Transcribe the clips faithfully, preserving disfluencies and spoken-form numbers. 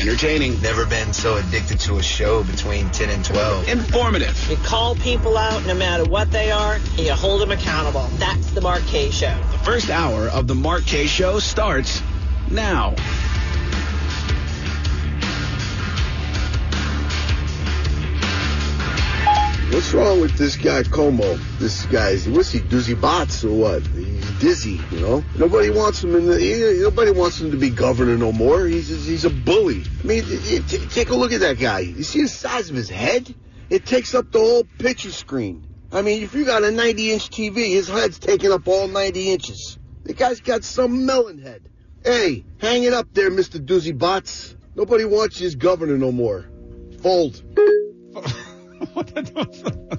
Entertaining. Never been so addicted to a show between ten and twelve. Informative. You call people out no matter what they are, and you hold them accountable. That's the Mark Kaye Show. The first hour of the Mark Kaye Show starts now. What's wrong with this guy Cuomo? This guy's, what's he, doozy bots or what? He's dizzy, you know? Nobody wants him in the, he, nobody wants him to be governor no more. He's he's a bully. I mean, t- take a look at that guy. You see the size of his head? It takes up the whole picture screen. I mean, if you got a ninety-inch T V, his head's taking up all ninety inches. The guy's got some melon head. Hey, hang it up there, Mister Doozy Bots. Nobody wants you as governor no more. Fold.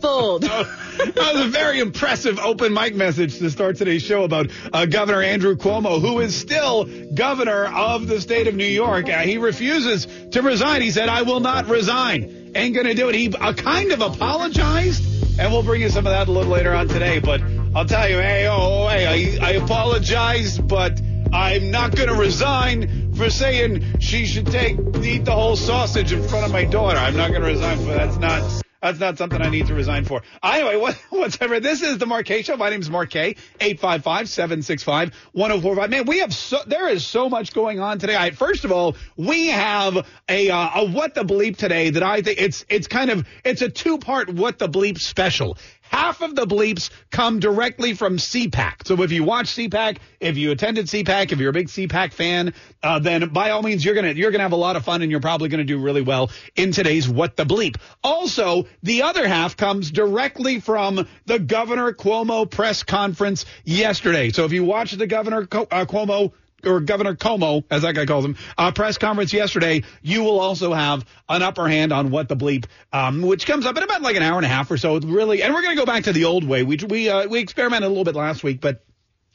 Fold. That was a very impressive open mic message to start today's show about uh, Governor Andrew Cuomo, who is still governor of the state of New York. Uh, he refuses to resign. He said, I will not resign. Ain't going to do it. He uh, kind of apologized, and we'll bring you some of that a little later on today. But I'll tell you, hey, oh, hey, I, I apologize, but I'm not going to resign for saying she should take eat the whole sausage in front of my daughter. I'm not going to resign for that. That's not... That's not something I need to resign for. Anyway, what, whatever. This is the Mark Kaye Show. My name is Mark Kaye. eight five five, seven six five, one oh four five. Man, we have so, there is so much going on today. I, first of all, we have a, uh, a What The Bleep today that I think it's, it's kind of, it's a two part What The Bleep special. Half of the bleeps come directly from C PAC. So if you watch C PAC, if you attended C PAC, if you're a big C PAC fan, uh, then by all means, you're going to you're gonna have a lot of fun and you're probably going to do really well in today's What the Bleep. Also, the other half comes directly from the Governor Cuomo press conference yesterday. So if you watched the Governor Co- uh, Cuomo or Governor Cuomo, as that guy calls him, uh, press conference yesterday, you will also have an upper hand on What the Bleep, um, which comes up in about like an hour and a half or so. It's really, and we're going to go back to the old way. We we uh, we experimented a little bit last week, but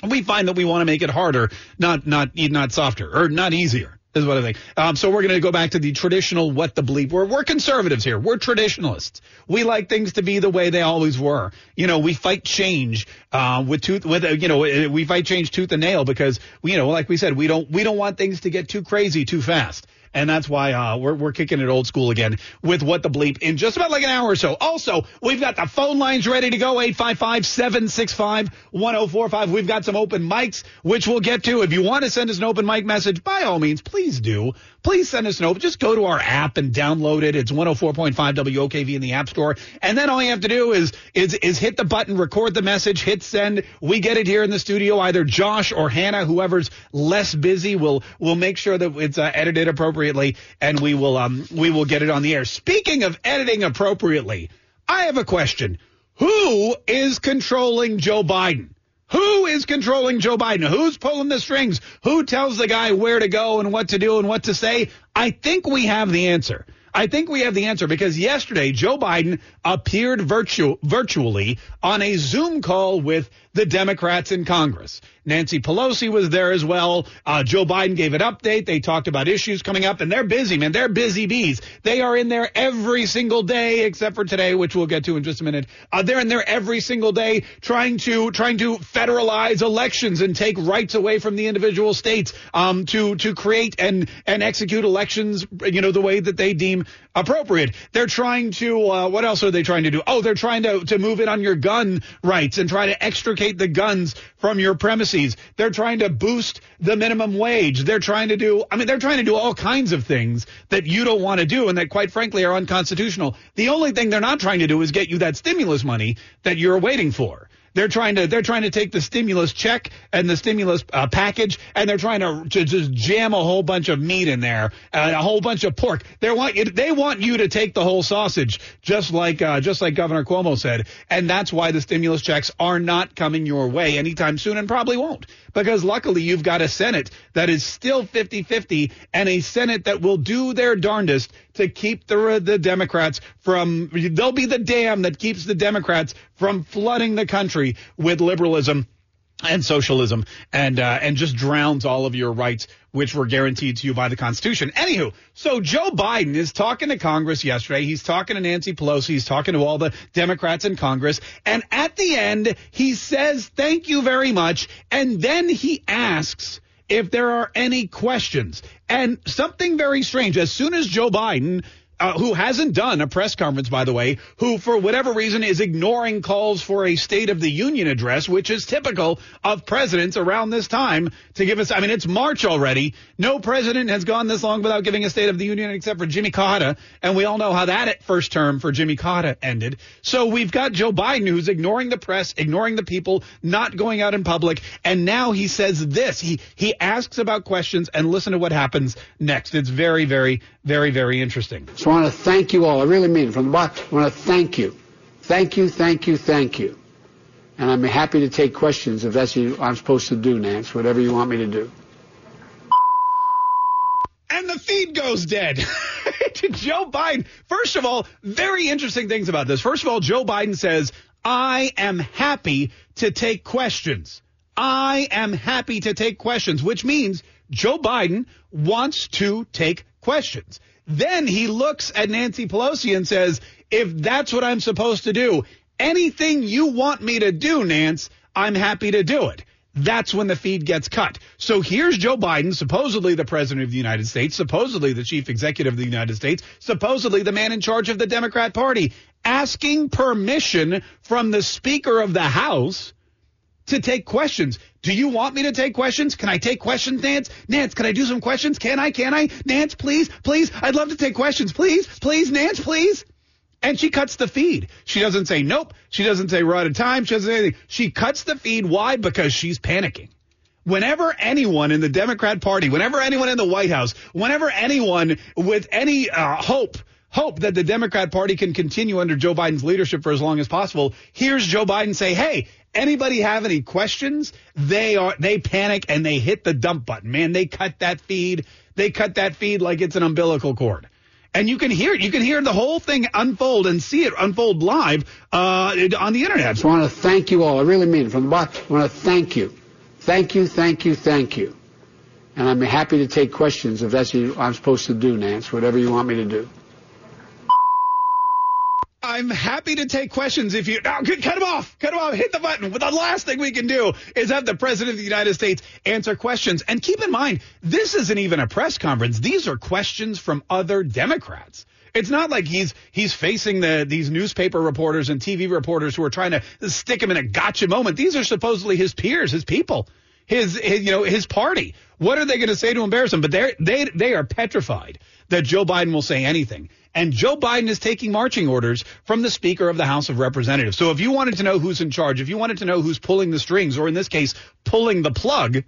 we find that we want to make it harder, not not not softer or not easier. Is what I think. Um, so we're going to go back to the traditional What the Bleep. We're, we're conservatives here. We're traditionalists. We like things to be the way they always were. You know, we fight change uh, with tooth, with uh, you know, we fight change tooth and nail because, you know, like we said, we don't we don't want things to get too crazy too fast. And that's why uh, we're, we're kicking it old school again with What the Bleep in just about like an hour or so. Also, we've got the phone lines ready to go, eight five five, seven six five, one oh four five. We've got some open mics, which we'll get to. If you want to send us an open mic message, by all means, please do. Please send us an open. Just go to our app and download it. It's one oh four point five W O K V in the App Store. And then all you have to do is, is, is hit the button, record the message, hit send. We get it here in the studio. Either Josh or Hannah, whoever's less busy, will will make sure that it's uh, edited appropriately. Appropriately, and we will um we will get it on the air. Speaking of editing appropriately, I have a question. Who is controlling Joe Biden? Who is controlling Joe Biden? Who's pulling the strings? Who tells the guy where to go and what to do and what to say? I think we have the answer. I think we have the answer because yesterday Joe Biden appeared virtu- virtually on a Zoom call with the Democrats in Congress. Nancy Pelosi was there as well. Uh, Joe Biden gave an update. They talked about issues coming up, and they're busy, man. They're busy bees. They are in there every single day, except for today, which we'll get to in just a minute. Uh, they're in there every single day trying to trying to federalize elections and take rights away from the individual states um, to to create and and execute elections, you know, the way that they deem appropriate. They're trying to uh, what else are they trying to do? Oh, they're trying to to move in on your gun rights and try to extricate the guns from your premises. They're trying to boost the minimum wage. They're trying to do, I mean, they're trying to do all kinds of things that you don't want to do and that, quite frankly, are unconstitutional. The only thing they're not trying to do is get you that stimulus money that you're waiting for. They're trying to they're trying to take the stimulus check and the stimulus uh, package, and they're trying to, to just jam a whole bunch of meat in there and a whole bunch of pork. They want you, they want you to take the whole sausage, just like uh, just like Governor Cuomo said. And that's why the stimulus checks are not coming your way anytime soon, and probably won't, because luckily you've got a Senate that is still fifty fifty and a Senate that will do their darndest to keep the the Democrats from, they'll be the dam that keeps the Democrats from flooding the country with liberalism and socialism, and uh, and just drowns all of your rights, which were guaranteed to you by the Constitution. Anywho, so Joe Biden is talking to Congress yesterday. He's talking to Nancy Pelosi. He's talking to all the Democrats in Congress. And at the end, he says, thank you very much. And then he asks if there are any questions. And something very strange, as soon as Joe Biden, Uh, who hasn't done a press conference, by the way, who for whatever reason is ignoring calls for a State of the Union address, which is typical of presidents around this time to give us. I mean, it's March already. No president has gone this long without giving a State of the Union except for Jimmy Carter. And we all know how that first term for Jimmy Carter ended. So we've got Joe Biden, who's ignoring the press, ignoring the people, not going out in public. And now he says this. He he asks about questions, and listen to what happens next. It's very, very, very, very interesting. I want to thank you all. I really mean it. From the bottom, I want to thank you. Thank you, thank you, thank you. And I'm happy to take questions if that's what I'm supposed to do, Nance, whatever you want me to do. And the feed goes dead. Joe Biden. First of all, very interesting things about this. First of all, Joe Biden says, I am happy to take questions. I am happy to take questions, which means Joe Biden wants to take questions. Then he looks at Nancy Pelosi and says, if that's what I'm supposed to do, anything you want me to do, Nance, I'm happy to do it. That's when the feed gets cut. So here's Joe Biden, supposedly the president of the United States, supposedly the chief executive of the United States, supposedly the man in charge of the Democrat Party, asking permission from the Speaker of the House to take questions. Do you want me to take questions? Can I take questions, Nance? Nance, can I do some questions? Can I? Can I? Nance, please, please. I'd love to take questions. Please, please, Nance, please. And she cuts the feed. She doesn't say nope. She doesn't say we're out of time. She doesn't say anything. She cuts the feed. Why? Because she's panicking. Whenever anyone in the Democrat Party, whenever anyone in the White House, whenever anyone with any uh, hope, hope that the Democrat Party can continue under Joe Biden's leadership for as long as possible, here's Joe Biden say, hey, anybody have any questions? They are they panic and they hit the dump button. Man, they cut that feed. They cut that feed like it's an umbilical cord. And you can hear it. You can hear the whole thing unfold and see it unfold live uh, on the Internet. I just want to thank you all. I really mean it. From the bottom, I want to thank you. Thank you, thank you, thank you. And I'm happy to take questions if that's what I'm supposed to do, Nance, whatever you want me to do. I'm happy to take questions if you no, cut him off, cut him off, hit the button. The last thing we can do is have the president of the United States answer questions. And keep in mind, this isn't even a press conference. These are questions from other Democrats. It's not like he's he's facing the these newspaper reporters and T V reporters who are trying to stick him in a gotcha moment. These are supposedly his peers, his people, his, his you know, his party. What are they going to say to embarrass him? But they they they are petrified that Joe Biden will say anything. And Joe Biden is taking marching orders from the Speaker of the House of Representatives. So if you wanted to know who's in charge, if you wanted to know who's pulling the strings, or in this case, pulling the plug,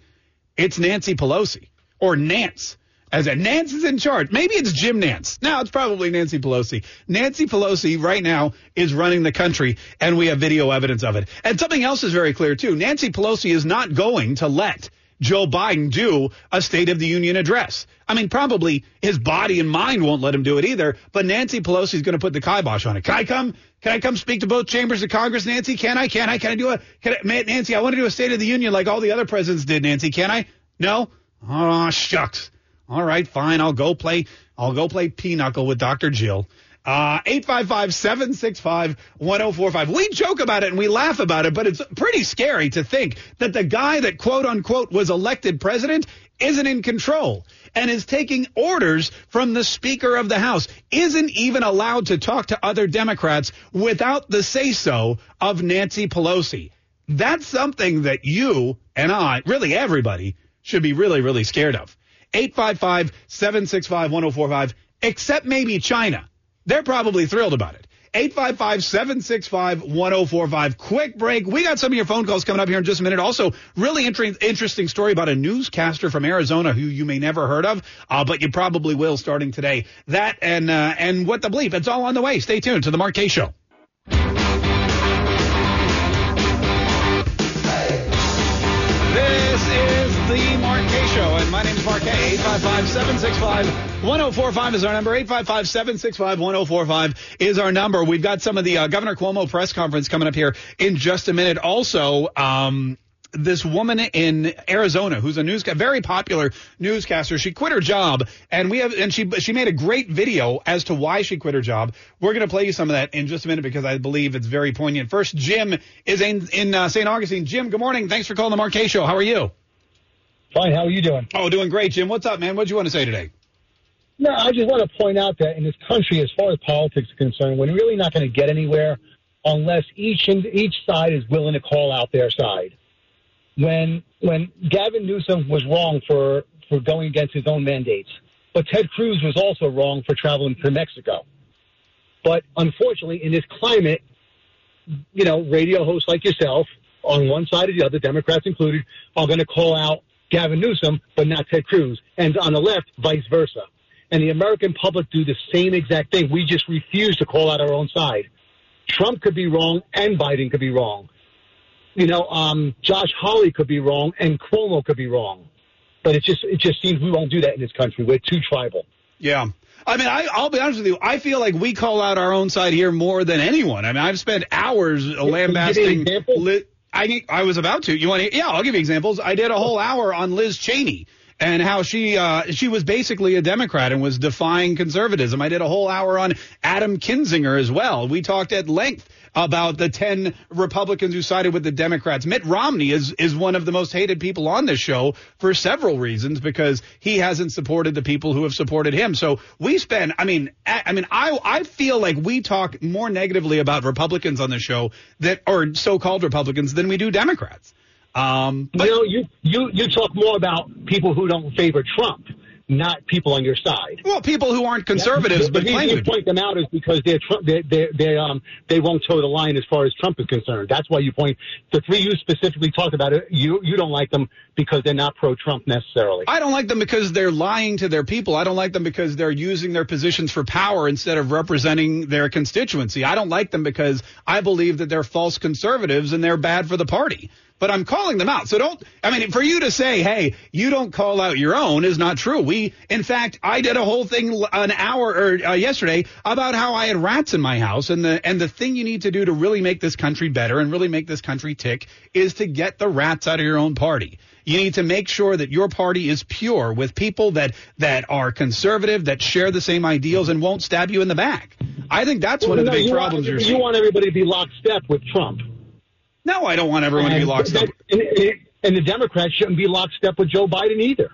it's Nancy Pelosi or Nance. As a Nance is in charge. Maybe it's Jim Nance. No, it's probably Nancy Pelosi. Nancy Pelosi right now is running the country, and we have video evidence of it. And something else is very clear, too. Nancy Pelosi is not going to let Joe Biden do a State of the Union address. I mean, probably his body and mind won't let him do it either, but Nancy Pelosi is going to put the kibosh on it. Can I come? Can I come speak to both chambers of Congress, Nancy? Can I? Can I? Can I do a can I, Nancy, I want to do a State of the Union like all the other presidents did, Nancy. Can I? No? Oh, shucks. All right, fine. I'll go play. I'll go play pinochle with Doctor Jill. Uh, eight five five, seven six five, one oh four five. We joke about it and we laugh about it, but it's pretty scary to think that the guy that quote unquote was elected president isn't in control and is taking orders from the Speaker of the House, isn't even allowed to talk to other Democrats without the say-so of Nancy Pelosi. That's something that you and I, really everybody, should be really, really scared of. eight five five, seven six five, one oh four five, except maybe China. They're probably thrilled about it. eight five five, seven six five, one oh four five. Quick break. We got some of your phone calls coming up here in just a minute. Also, really interesting, interesting story about a newscaster from Arizona who you may never heard of, uh, but you probably will starting today. That and uh, and What the Bleep. It's all on the way. Stay tuned to The Mark Kaye Show. And my name is Mark Kaye. eight five five, seven six five, one oh four five is our number. eight five five, seven six five, one oh four five is our number. We've got some of the uh, Governor Cuomo press conference coming up here in just a minute. Also, um, this woman in Arizona who's a news, very popular newscaster, she quit her job, and we have, and she she made a great video as to why she quit her job. We're going to play you some of that in just a minute because I believe it's very poignant. First, Jim is in, in uh, Saint Augustine. Jim, good morning. Thanks for calling the Mark Kaye Show. How are you? Fine. How are you doing? Oh, doing great, Jim. What's up, man? What do you want to say today? No, I just want to point out that in this country, as far as politics is concerned, we're really not going to get anywhere unless each and each side is willing to call out their side. When when Gavin Newsom was wrong for, for going against his own mandates, but Ted Cruz was also wrong for traveling to Mexico. But unfortunately, in this climate, you know, radio hosts like yourself, on one side or the other, Democrats included, are going to call out Gavin Newsom, but not Ted Cruz. And on the left, vice versa. And the American public do the same exact thing. We just refuse to call out our own side. Trump could be wrong, and Biden could be wrong. You know, um, Josh Hawley could be wrong, and Cuomo could be wrong. But it just, it just seems we won't do that in this country. We're too tribal. Yeah. I mean, I, I'll be honest with you. I feel like we call out our own side here more than anyone. I mean, I've spent hours lambasting... I I was about to. You want to? Yeah, I'll give you examples. I did a whole hour on Liz Cheney and how she uh, she was basically a Democrat and was defying conservatism. I did a whole hour on Adam Kinzinger as well. We talked at length about the ten Republicans who sided with the Democrats. Mitt Romney is is one of the most hated people on this show for several reasons because he hasn't supported the people who have supported him. So we spend, I mean, I, I mean, I I feel like we talk more negatively about Republicans on the show that are so-called Republicans than we do Democrats. Um, but you know, you, you, you talk more about people who don't favor Trump, not people on your side. Well, people who aren't conservatives, yeah, but the reason you point them out is because they're they they they um they won't toe the line as far as Trump is concerned. That's why you point the three you specifically talked about. It you you don't like them because they're not pro-Trump necessarily. I don't like them because they're lying to their people. I don't like them because they're using their positions for power instead of representing their constituency. I don't like them because I believe that they're false conservatives and they're bad for the party. But I'm calling them out. So don't, I mean, for you to say, hey, you don't call out your own is not true. We, in fact, I did a whole thing an hour or uh, yesterday about how I had rats in my house. And the, and the thing you need to do to really make this country better and really make this country tick is to get the rats out of your own party. You need to make sure that your party is pure with people that, that are conservative, that share the same ideals and won't stab you in the back. I think that's well, one of no, the big you problems. Want, you want everybody to be lockstep with Trump. No, I don't want everyone and to be lockstep. And, and the Democrats shouldn't be lockstep with Joe Biden either.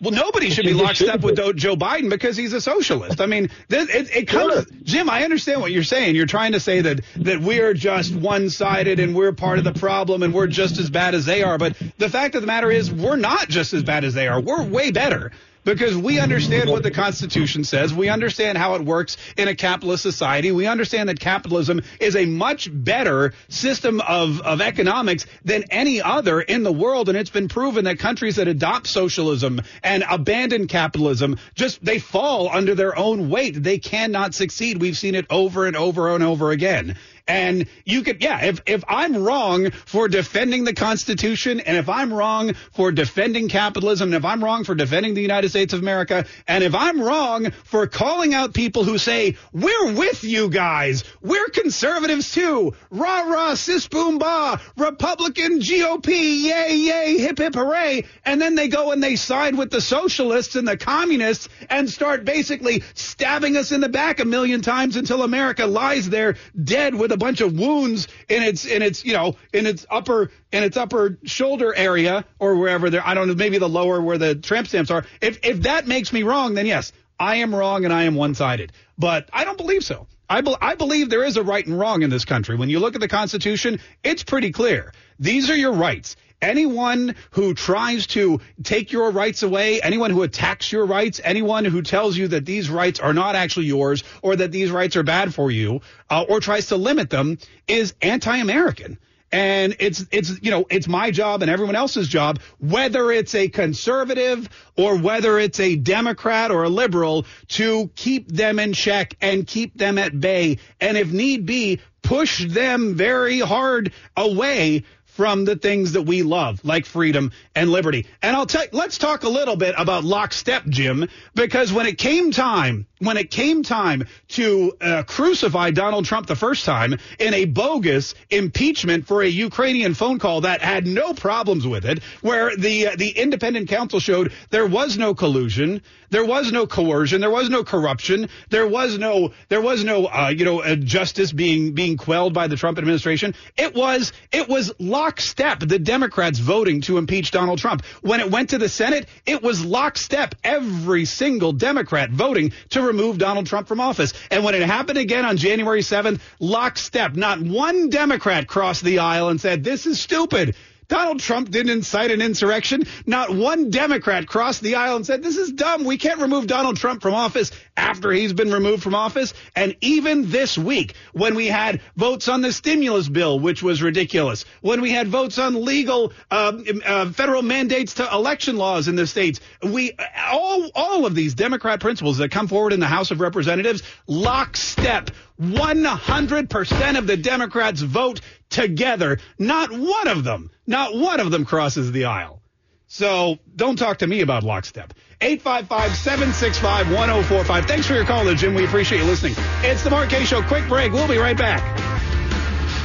Well, nobody should be lockstep with Joe Biden because he's a socialist. I mean, this, it, it comes, sure. Jim, I understand what you're saying. You're trying to say that that we're just one-sided and we're part of the problem and we're just as bad as they are. But the fact of the matter is we're not just as bad as they are. We're way better. Because we understand what the Constitution says. We understand how it works in a capitalist society. We understand that capitalism is a much better system of, of economics than any other in the world. And it's been proven that countries that adopt socialism and abandon capitalism, just they fall under their own weight. They cannot succeed. We've seen it over and over and over again. And you could, yeah, if, if I'm wrong for defending the Constitution, and if I'm wrong for defending capitalism, and if I'm wrong for defending the United States of America, and if I'm wrong for calling out people who say, we're with you guys, we're conservatives too, rah, rah, sis, boom, bah, Republican, G O P, yay, yay, hip, hip, hooray, and then they go and they side with the socialists and the communists and start basically stabbing us in the back a million times until America lies there dead with a a bunch of wounds in its in its you know in its upper in its upper shoulder area or wherever there I don't know maybe the lower where the tramp stamps are. If if that makes me wrong, then yes, I am wrong and I am one-sided. But I don't believe so. I be- I believe there is a right and wrong in this country. When you look at the Constitution, it's pretty clear. These are your rights. Anyone who tries to take your rights away, anyone who attacks your rights, anyone who tells you that these rights are not actually yours or that these rights are bad for you uh, or tries to limit them is anti-American. And it's it's you know, it's my job and everyone else's job, whether it's a conservative or whether it's a Democrat or a liberal, to keep them in check and keep them at bay. And if need be, push them very hard away from the things that we love, like freedom and liberty. And I'll tell you, let's talk a little bit about lockstep, Jim, because when it came time, when it came time to uh, crucify Donald Trump the first time in a bogus impeachment for a Ukrainian phone call that had no problems with it, where the uh, the independent counsel showed there was no collusion, there was no coercion, there was no corruption, there was no there was no uh, you know uh, justice being being quelled by the Trump administration. It was it was lockstep, the Democrats voting to impeach Donald Trump. When it went to the Senate, it was lockstep, every single Democrat voting to remove Donald Trump from office. And when it happened again on January seventh, lockstep. Not one Democrat crossed the aisle and said, this is stupid, Donald Trump didn't incite an insurrection. Not one Democrat crossed the aisle and said, this is dumb, we can't remove Donald Trump from office after he's been removed from office. And even this week, when we had votes on the stimulus bill, which was ridiculous, when we had votes on legal uh, uh, federal mandates to election laws in the states, we all, all of these Democrat principles that come forward in the House of Representatives, lockstep, one hundred percent of the Democrats vote together. Not one of them, not one of them crosses the aisle. So don't talk to me about lockstep. eight five five, seven six five, one oh four five. Thanks for your call, Jim. We appreciate you listening. It's the Mark Kaye Show. Quick break. We'll be right back.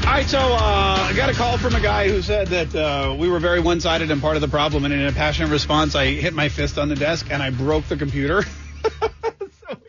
All right, so uh, I got a call from a guy who said that uh, we were very one-sided and part of the problem. And in a passionate response, I hit my fist on the desk and I broke the computer.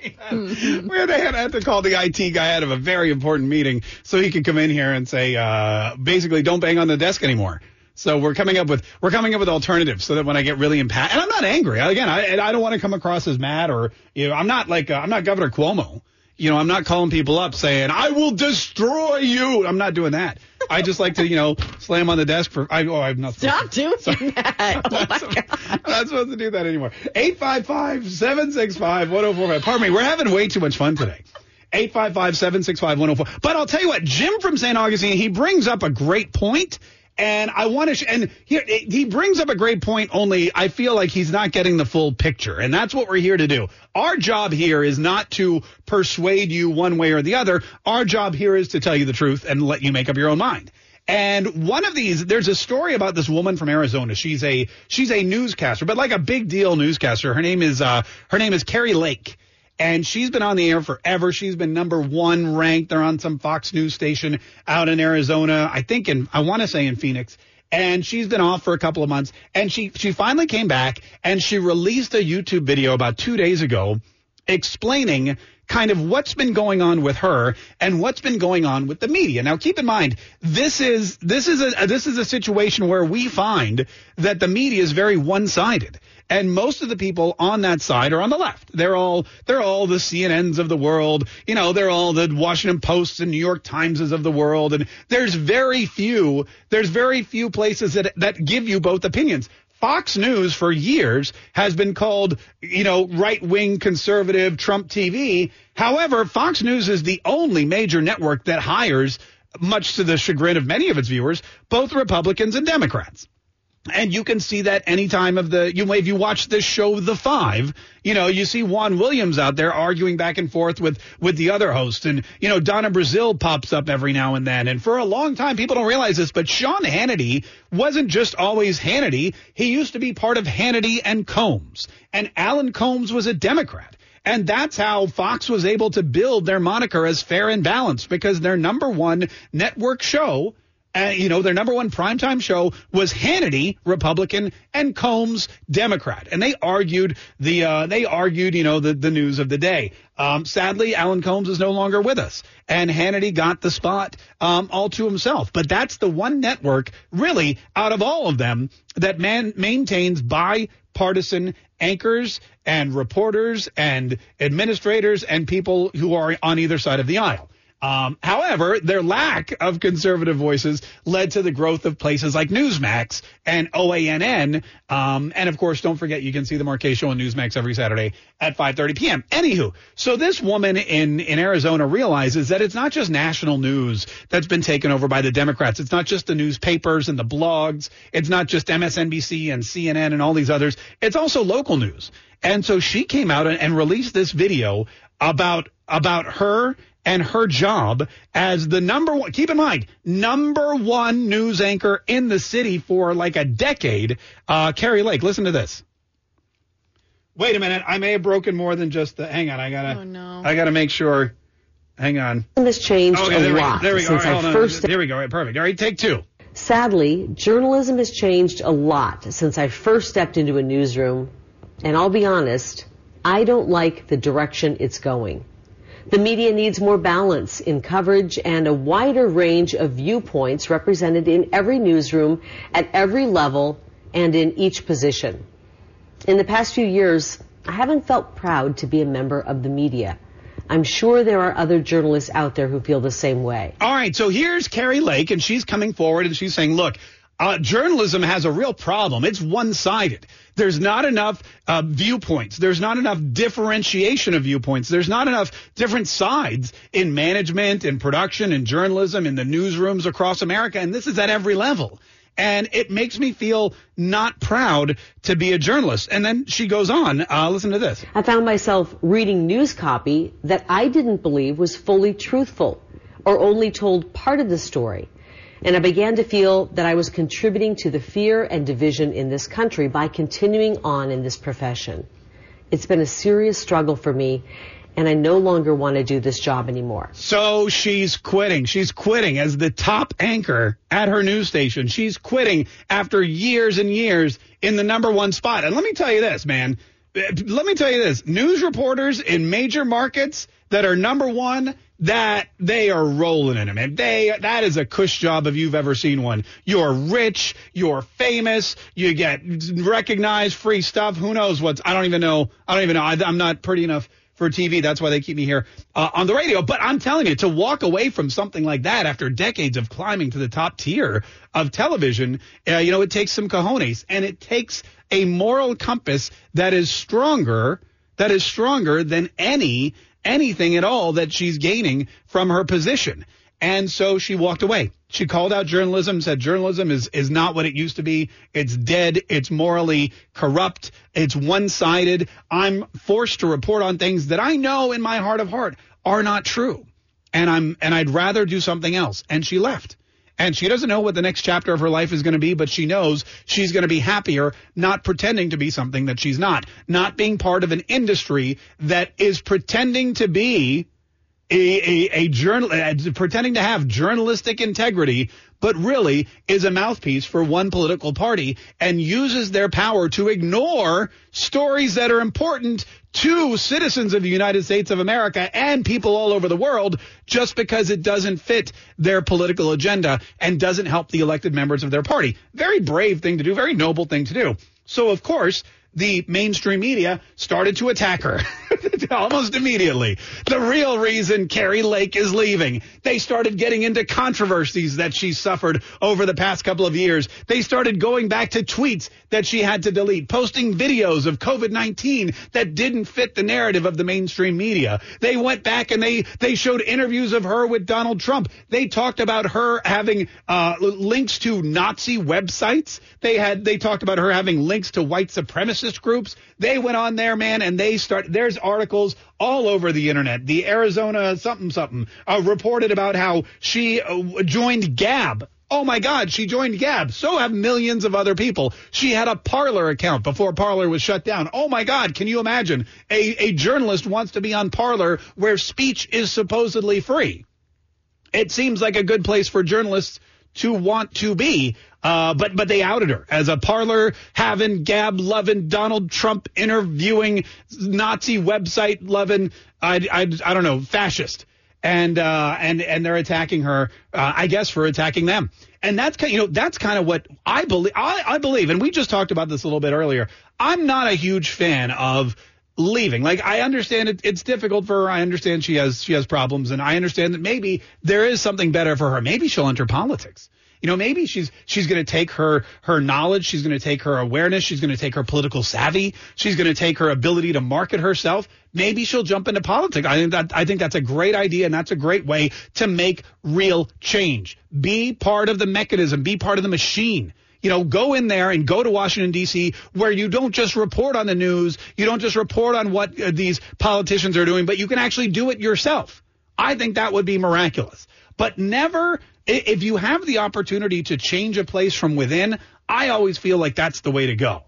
We had, we had, had, had to call the I T guy out of a very important meeting so he could come in here and say, uh, basically, don't bang on the desk anymore. So we're coming up with we're coming up with alternatives so that when I get really impassioned, and I'm not angry. Again, I, and I don't want to come across as mad, or you know, I'm not like uh, I'm not Governor Cuomo. You know, I'm not calling people up saying I will destroy you. I'm not doing that. I just like to, you know, slam on the desk for, I, oh, I'm not. Stop doing that. Oh, my God. I'm not supposed to do that anymore. eight five five, seven six five, one oh four five. Pardon me, we're having way too much fun today. eight five five, seven six five, one oh four. But I'll tell you what, Jim from Saint Augustine, he brings up a great point. And I want to, sh- and here, he brings up a great point, only I feel like he's not getting the full picture. And that's what we're here to do. Our job here is not to persuade you one way or the other. Our job here is to tell you the truth and let you make up your own mind. And one of these, there's a story about this woman from Arizona. She's a, she's a newscaster, but like a big deal newscaster. Her name is, uh, her name is Kari Lake. And she's been on the air forever. She's been number one ranked. They're on some Fox News station out in Arizona, I think, in, I want to say in Phoenix. And she's been off for a couple of months. And she, she finally came back, and she released a YouTube video about two days ago explaining kind of what's been going on with her and what's been going on with the media. Now, keep in mind, this is this is a this is a situation where we find that the media is very one-sided. And most of the people on that side are on the left. They're all they're all the C N Ns of the world. You know, they're all the Washington Posts and New York Timeses of the world. And there's very few there's very few places that that give you both opinions. Fox News for years has been called, you know, right-wing conservative Trump T V. However, Fox News is the only major network that hires, much to the chagrin of many of its viewers, both Republicans and Democrats. And you can see that any time of the you if you watch this show, The Five, you know, you see Juan Williams out there arguing back and forth with with the other host. And, you know, Donna Brazile pops up every now and then. And for a long time, people don't realize this, but Sean Hannity wasn't just always Hannity. He used to be part of Hannity and Combs. And Alan Combs was a Democrat. And that's how Fox was able to build their moniker as fair and balanced, because their number one network show, Uh, you know, their number one primetime show was Hannity, Republican, and Combs, Democrat. And they argued the uh, they argued, you know, the, the news of the day. Um, sadly, Alan Combs is no longer with us, and Hannity got the spot um, all to himself. But that's the one network, really, out of all of them, that man maintains bipartisan anchors and reporters and administrators and people who are on either side of the aisle. Um, however, their lack of conservative voices led to the growth of places like Newsmax and O A N N. Um, and, of course, don't forget, you can see the Mark Kaye Show on Newsmax every Saturday at five thirty p.m. Anywho, so this woman in, in Arizona realizes that it's not just national news that's been taken over by the Democrats. It's not just the newspapers and the blogs. It's not just M S N B C and C N N and all these others. It's also local news. And so she came out and, and released this video about about her and her job as the number one, keep in mind, number one news anchor in the city for like a decade. Uh, Kari Lake, listen to this. Wait a minute. I may have broken more than just the, hang on. I gotta, oh, no. I gotta make sure. Hang on. This changed okay, a lot there we go. There we go. Since right, I first. There we go. Right, perfect. All right. Take two. Sadly, journalism has changed a lot since I first stepped into a newsroom. And I'll be honest, I don't like the direction it's going. The media needs more balance in coverage and a wider range of viewpoints represented in every newsroom, at every level, and in each position. In the past few years, I haven't felt proud to be a member of the media. I'm sure there are other journalists out there who feel the same way. All right, so here's Kari Lake, and she's coming forward, and she's saying, look, Uh, journalism has a real problem. It's one-sided. There's not enough uh, viewpoints. There's not enough differentiation of viewpoints. There's not enough different sides in management, in production, in journalism, in the newsrooms across America. And this is at every level. And it makes me feel not proud to be a journalist. And then she goes on. Uh, listen to this. I found myself reading news copy that I didn't believe was fully truthful or only told part of the story. And I began to feel that I was contributing to the fear and division in this country by continuing on in this profession. It's been a serious struggle for me, and I no longer want to do this job anymore. So she's quitting. She's quitting as the top anchor at her news station. She's quitting after years and years in the number one spot. And let me tell you this, man. Let me tell you this. News reporters in major markets that are number one, that they are rolling in them. And they, that is a cush job if you've ever seen one. You're rich. You're famous. You get recognized, free stuff. Who knows what's, I don't even know. I don't even know. I, I'm not pretty enough for T V. That's why they keep me here uh, on the radio. But I'm telling you, to walk away from something like that after decades of climbing to the top tier of television, uh, you know, it takes some cojones. And it takes a moral compass that is stronger, that is stronger than any anything at all that she's gaining from her position. And so she walked away. She called out journalism, said journalism is, is not what it used to be. It's dead. It's morally corrupt. It's one-sided. I'm forced to report on things that I know in my heart of heart are not true. And I'm and I'd rather do something else. And she left. And she doesn't know what the next chapter of her life is going to be, but she knows she's going to be happier not pretending to be something that she's not, not being part of an industry that is pretending to be a, a, a journal, uh, pretending to have journalistic integrity, but really is a mouthpiece for one political party and uses their power to ignore stories that are important to citizens of the United States of America and people all over the world just because it doesn't fit their political agenda and doesn't help the elected members of their party. Very brave thing to do, very noble thing to do. So, of course, the mainstream media started to attack her almost immediately. The real reason Kari Lake is leaving. They started getting into controversies that she suffered over the past couple of years. They started going back to tweets that she had to delete, posting videos of covid nineteen that didn't fit the narrative of the mainstream media. They went back and they, they showed interviews of her with Donald Trump. They talked about her having uh, links to Nazi websites. They had they talked about her having links to white supremacists groups. They went on there, man, and they start. There's articles all over the internet. The Arizona something something uh, reported about how she uh, joined Gab. Oh, my God, she joined Gab. So have millions of other people. She had a Parler account before Parler was shut down. Oh, my God, can you imagine? A, a journalist wants to be on Parler where speech is supposedly free. It seems like a good place for journalists to want to be. Uh, but but they outed her as a Parler having, Gab loving, Donald Trump interviewing, Nazi website loving, I, I, I don't know, fascist. And uh, and and they're attacking her, uh, I guess, for attacking them. And that's kind, you know, that's kind of what I believe. I, I believe, and we just talked about this a little bit earlier. I'm not a huge fan of leaving. Like, I understand it, it's difficult for her. I understand she has she has problems, and I understand that maybe there is something better for her. Maybe she'll enter politics. You know, maybe she's she's going to take her her knowledge. She's going to take her awareness. She's going to take her political savvy. She's going to take her ability to market herself. Maybe she'll jump into politics. I think that I think that's a great idea, and that's a great way to make real change. Be part of the mechanism. Be part of the machine. You know, go in there and go to Washington, D C, where you don't just report on the news. You don't just report on what uh, these politicians are doing, but you can actually do it yourself. I think that would be miraculous. But never, if you have the opportunity to change a place from within, I always feel like that's the way to go.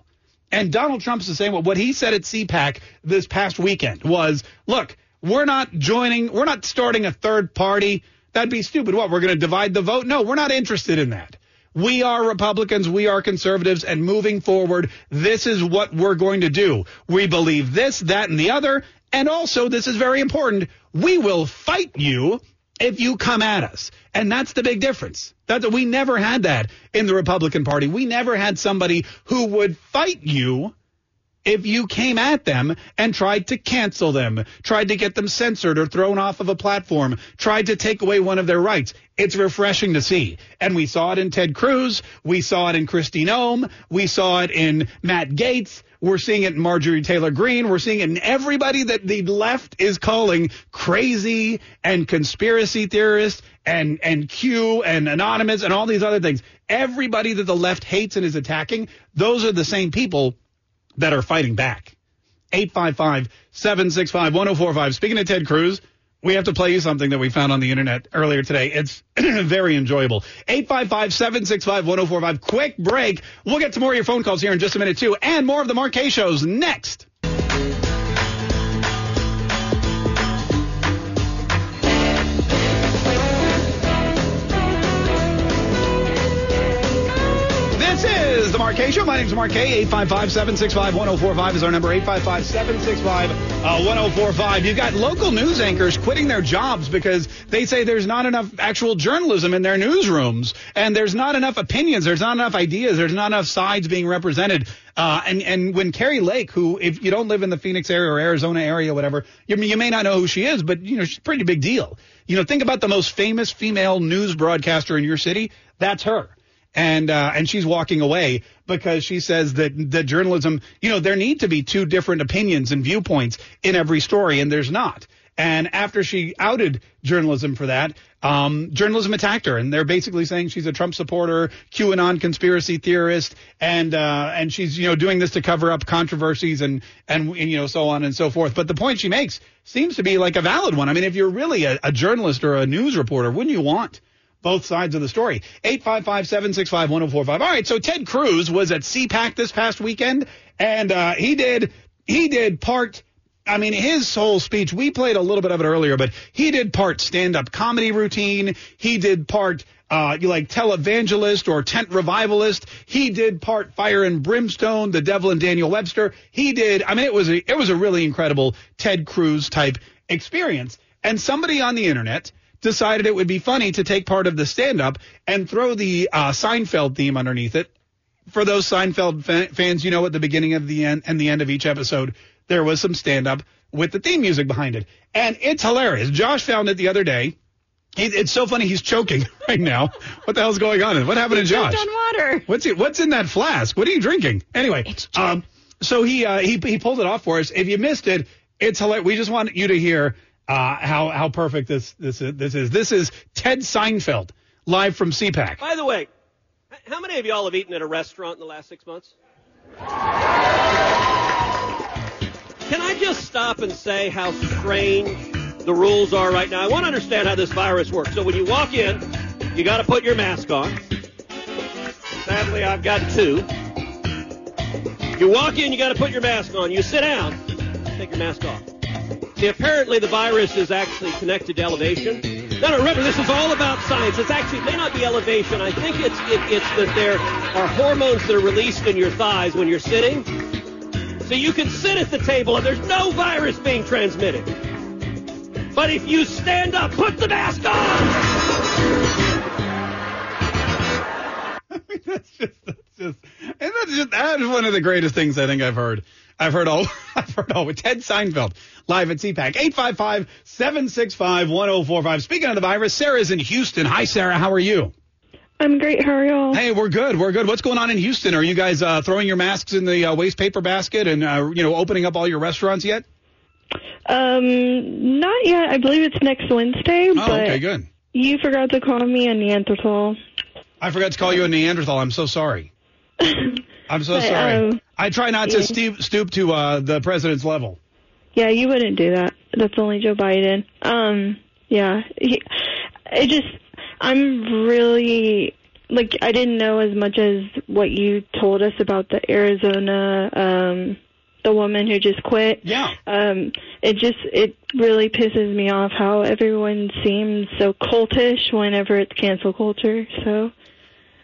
And Donald Trump's the same. What he said at CPAC this past weekend was, look, we're not joining, we're not starting a third party. That'd be stupid. What, we're going to divide the vote? No, we're not interested in that. We are Republicans, we are conservatives, and moving forward, this is what we're going to do. We believe this, that, and the other, and also, this is very important, we will fight you if you come at us. And that's the big difference. That we never had that in the Republican Party. We never had somebody who would fight you if you came at them and tried to cancel them, tried to get them censored or thrown off of a platform, tried to take away one of their rights. It's refreshing to see. And we saw it in Ted Cruz. We saw it in Kristi Noem. We saw it in Matt Gaetz. We're seeing it in Marjorie Taylor Greene. We're seeing it in everybody that the left is calling crazy and conspiracy theorists and, and Q and Anonymous and all these other things. Everybody that the left hates and is attacking, those are the same people that are fighting back. eight five five, seven six five, one oh four five. Speaking of Ted Cruz, we have to play you something that we found on the internet earlier today. It's very enjoyable. eight five five, seven six five, one oh four five. Quick break. We'll get to more of your phone calls here in just a minute, too, and more of the Mark Kaye shows next. The Mark Kaye Show. My name is Mark Kaye. eight five five, seven six five, one oh four five is our number. eight five five, seven six five, one oh four five. You've got local news anchors quitting their jobs because they say there's not enough actual journalism in their newsrooms, and there's not enough opinions, there's not enough ideas, there's not enough sides being represented. Uh, and, and when Kari Lake, who, if you don't live in the Phoenix area or Arizona area or whatever, you, you may not know who she is, but, you know, she's a pretty big deal. You know, think about the most famous female news broadcaster in your city. That's her. And uh, and she's walking away because she says that the journalism, you know, there need to be two different opinions and viewpoints in every story, and there's not. And after she outed journalism for that, um, journalism attacked her, and they're basically saying she's a Trump supporter, QAnon conspiracy theorist, and uh, and she's, you know, doing this to cover up controversies and, and and you know, so on and so forth. But the point she makes seems to be like a valid one. I mean, if you're really a, a journalist or a news reporter, wouldn't you want both sides of the story? eight five five, seven six five, one oh four five. All right, so Ted Cruz was at CPAC this past weekend, and uh, he did he did part, I mean, his whole speech, we played a little bit of it earlier, but he did part stand-up comedy routine. He did part, uh, you like, televangelist or tent revivalist. He did part fire and brimstone, the devil and Daniel Webster. He did, I mean, it was a, it was a really incredible Ted Cruz-type experience. And somebody on the internet decided it would be funny to take part of the stand-up and throw the uh, Seinfeld theme underneath it. For those Seinfeld fan- fans, you know, at the beginning of the end and the end of each episode, there was some stand-up with the theme music behind it. And it's hilarious. Josh found it the other day. He, it's so funny. He's choking right now. What the hell's going on? What happened he to Josh? On water. What's, he, what's in that flask? What are you drinking? Anyway, it's um, so he, uh, he he pulled it off for us. If you missed it, it's hilarious. We just want you to hear Uh, how how perfect this this is, this is. This is Ted Seinfeld live from CPAC. By the way, how many of y'all have eaten at a restaurant in the last six months? Can I just stop and say how strange the rules are right now? I want to understand how this virus works. So when you walk in, you got to put your mask on. Sadly, I've got two. You walk in, you got to put your mask on. You sit down, take your mask off. See, apparently the virus is actually connected to elevation. No, no, remember, this is all about science. It's actually, it may not be elevation. I think it's it, it's that there are hormones that are released in your thighs when you're sitting. So you can sit at the table and there's no virus being transmitted. But if you stand up, put the mask on! I mean, that's just, that's just, and that's just, that's one of the greatest things I think I've heard I've heard all I've heard all with Ted Seinfeld live at C PAC. eight five five, seven six five, one oh four five. Speaking of the virus, Sarah's in Houston. Hi, Sarah. How are you? I'm great. How are y'all? Hey, we're good. We're good. What's going on in Houston? Are you guys uh, throwing your masks in the uh, waste paper basket and, uh, you know, opening up all your restaurants yet? Um, not yet. I believe it's next Wednesday. Oh, but okay, good. You forgot to call me a Neanderthal. I forgot to call you a Neanderthal. I'm so sorry. I'm so but, sorry. Um, I try not yeah. to stoop, stoop to uh, the president's level. Yeah, you wouldn't do that. That's only Joe Biden. Um, yeah. He, it just... I'm really, like, I didn't know as much as what you told us about the Arizona, um, the woman who just quit. Yeah. Um, it just, it really pisses me off how everyone seems so cultish whenever it's cancel culture, so...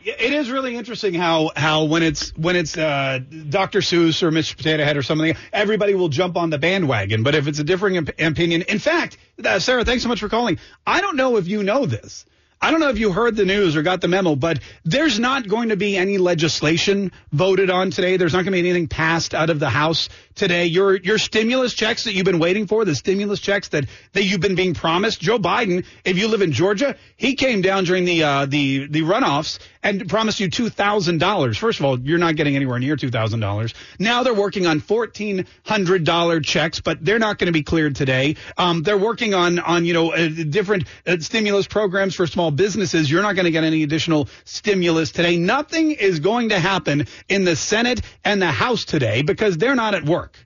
It is really interesting how, how when it's when it's uh, Doctor Seuss or Mister Potato Head or something, everybody will jump on the bandwagon. But if it's a differing op- opinion, in fact, uh, Sarah, thanks so much for calling. I don't know if you know this. I don't know if you heard the news or got the memo, but there's not going to be any legislation voted on today. There's not going to be anything passed out of the House today. Your your stimulus checks that you've been waiting for, the stimulus checks that, that you've been being promised. Joe Biden, if you live in Georgia, he came down during the uh, the the runoffs and promised you two thousand dollars. First of all, you're not getting anywhere near two thousand dollars. Now they're working on fourteen hundred dollars checks, but they're not going to be cleared today. Um, they're working on on you know uh, different uh, stimulus programs for small businesses. You're not going to get any additional stimulus today. Nothing is going to happen in the Senate and the House today because they're not at work.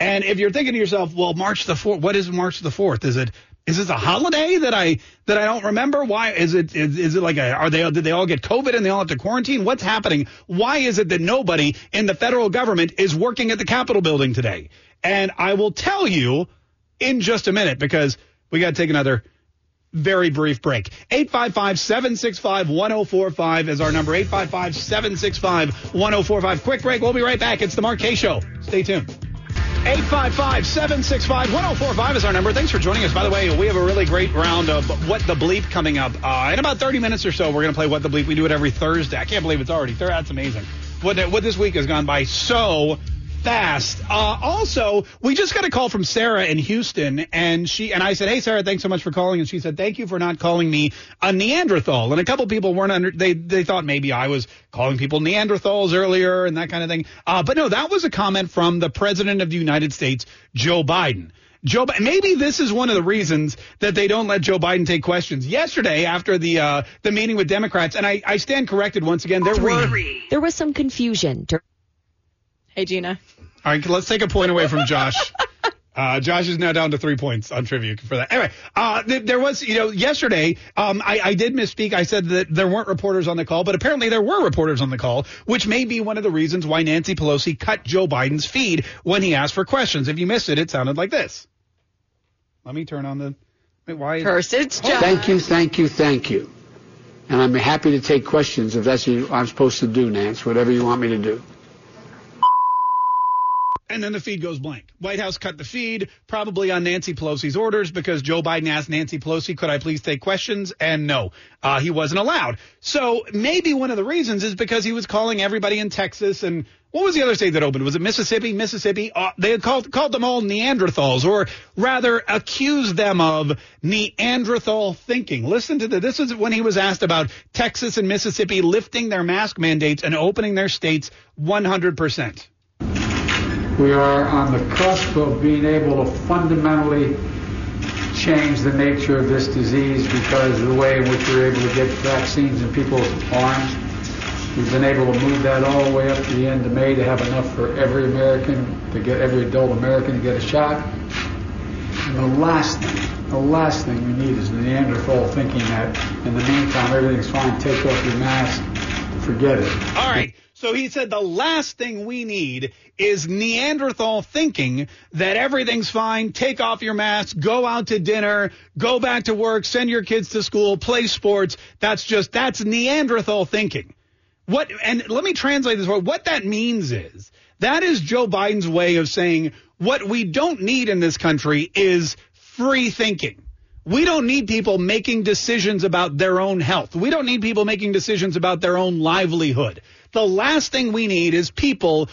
And if you're thinking to yourself, well, March the fourth, what is March the fourth? Is it is this a holiday that I that I don't remember? Why is it is, is it like a, are they did they all get COVID and they all have to quarantine? What's happening? Why is it that nobody in the federal government is working at the Capitol building today? And I will tell you in just a minute because we got to take another very brief break. eight five five, seven six five, one oh four five is our number. eight five five, seven six five, one oh four five. Quick break. We'll be right back. It's the Mark Kaye Show. Stay tuned. eight five five, seven six five, one oh four five is our number. Thanks for joining us. By the way, we have a really great round of What The Bleep coming up. Uh, in about thirty minutes or so, we're going to play What The Bleep. We do it every Thursday. I can't believe it's already Thursday. That's amazing. What, what this week has gone by so fast. Uh, also, we just got a call from Sarah in Houston, and she and I said, "Hey, Sarah, thanks so much for calling." And she said, "Thank you for not calling me a Neanderthal." And a couple people weren't under they they thought maybe I was calling people Neanderthals earlier and that kind of thing. Uh, but no, that was a comment from the President of the United States, Joe Biden. Joe, maybe this is one of the reasons that they don't let Joe Biden take questions. Yesterday, after the uh, the meeting with Democrats, and I, I stand corrected once again. There were there was some confusion. Hey, Gina. All right, let's take a point away from Josh. uh, Josh is now down to three points on trivia for that. Anyway, uh, th- there was, you know, yesterday um, I, I did misspeak. I said that there weren't reporters on the call, but apparently there were reporters on the call, which may be one of the reasons why Nancy Pelosi cut Joe Biden's feed when he asked for questions. If you missed it, it sounded like this. Let me turn on the... Wait, why is First, it's Josh. Thank you, thank you, thank you. And I'm happy to take questions if that's what I'm supposed to do, Nance, whatever you want me to do. And then the feed goes blank. White House cut the feed, probably on Nancy Pelosi's orders, because Joe Biden asked Nancy Pelosi, could I please take questions? And no, uh, he wasn't allowed. So maybe one of the reasons is because he was calling everybody in Texas. And what was the other state that opened? Was it Mississippi? Mississippi? Uh, they had called, called them all Neanderthals, or rather accused them of Neanderthal thinking. Listen to the, this is when he was asked about Texas and Mississippi lifting their mask mandates and opening their states one hundred percent. We are on the cusp of being able to fundamentally change the nature of this disease because of the way in which we're able to get vaccines in people's arms. We've been able to move that all the way up to the end of May to have enough for every American, to get every adult American to get a shot. And the last thing, the last thing we need is Neanderthal thinking that in the meantime everything's fine, take off your mask, forget it. All right. So he said the last thing we need is Neanderthal thinking that everything's fine, take off your mask, go out to dinner, go back to work, send your kids to school, play sports. That's just, that's Neanderthal thinking. What, and let me translate this for you. What that means is, that is Joe Biden's way of saying what we don't need in this country is free thinking. We don't need people making decisions about their own health. We don't need people making decisions about their own livelihood. The last thing we need is people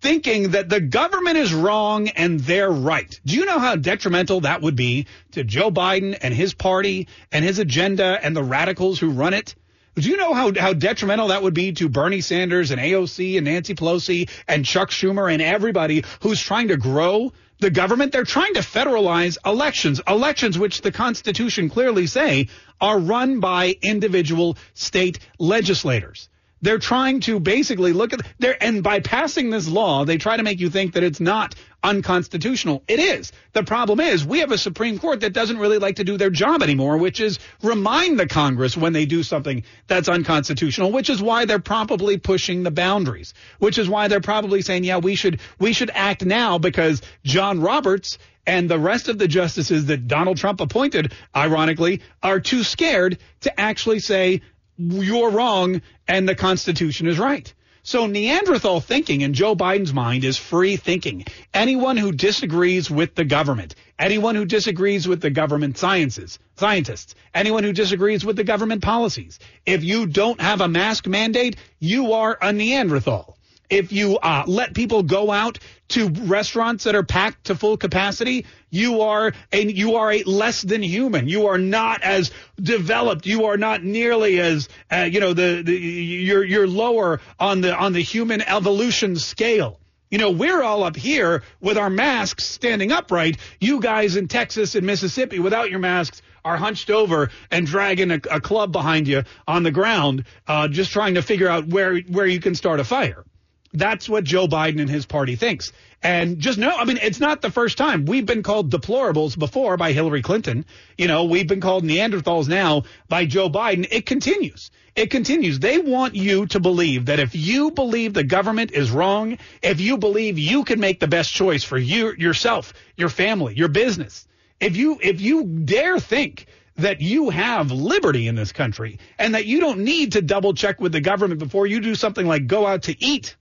thinking that the government is wrong and they're right. Do you know how detrimental that would be to Joe Biden and his party and his agenda and the radicals who run it? Do you know how, how detrimental that would be to Bernie Sanders and A O C and Nancy Pelosi and Chuck Schumer and everybody who's trying to grow the government? They're trying to federalize elections, elections which the Constitution clearly say are run by individual state legislators. They're trying to basically look at there, and by passing this law, they try to make you think that it's not unconstitutional. It is. The problem is we have a Supreme Court that doesn't really like to do their job anymore, which is remind the Congress when they do something that's unconstitutional, which is why they're probably pushing the boundaries, which is why they're probably saying, yeah, we should we should act now because John Roberts and the rest of the justices that Donald Trump appointed, ironically, are too scared to actually say, you're wrong and the Constitution is right. So Neanderthal thinking in Joe Biden's mind is free thinking. Anyone who disagrees with the government, anyone who disagrees with the government sciences, scientists, anyone who disagrees with the government policies, if you don't have a mask mandate, you are a Neanderthal. If you uh, let people go out to restaurants that are packed to full capacity, you are a, you are a less than human. You are not as developed. You are not nearly as uh, you know the, the you're you're lower on the on the human evolution scale. You know, we're all up here with our masks standing upright. You guys in Texas and Mississippi without your masks are hunched over and dragging a, a club behind you on the ground, uh, just trying to figure out where where you can start a fire. That's what Joe Biden and his party thinks. And just know, I mean, it's not the first time. We've been called deplorables before by Hillary Clinton. You know, we've been called Neanderthals now by Joe Biden. It continues. It continues. They want you to believe that if you believe the government is wrong, if you believe you can make the best choice for you, yourself, your family, your business, if you if you dare think that you have liberty in this country and that you don't need to double check with the government before you do something like go out to eat,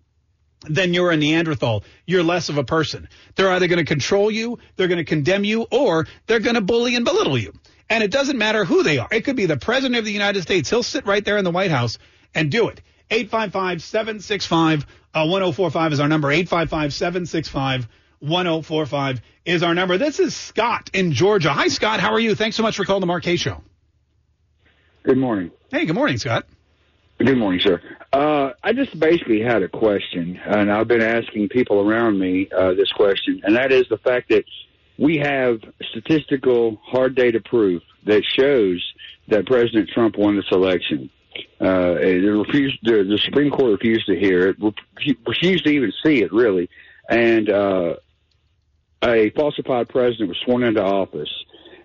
then you're a Neanderthal. You're less of a person. They're either going to control you, they're going to condemn you, or they're going to bully and belittle you. And it doesn't matter who they are. It could be the president of the United States. He'll sit right there in the White House and do it. eight five five, seven six five, one oh four five is our number. eight five five, seven six five, one oh four five is our number. This is Scott in Georgia. Hi, Scott. How are you? Thanks so much for calling the Mark Kaye Show. Good morning. Hey, good morning, Scott. Good morning, sir. Uh, I just basically had a question, and I've been asking people around me uh, this question, and that is the fact that we have statistical hard data proof that shows that President Trump won this election. Uh, it refused, the, the Supreme Court refused to hear it, refused to even see it, really, and uh, a falsified president was sworn into office.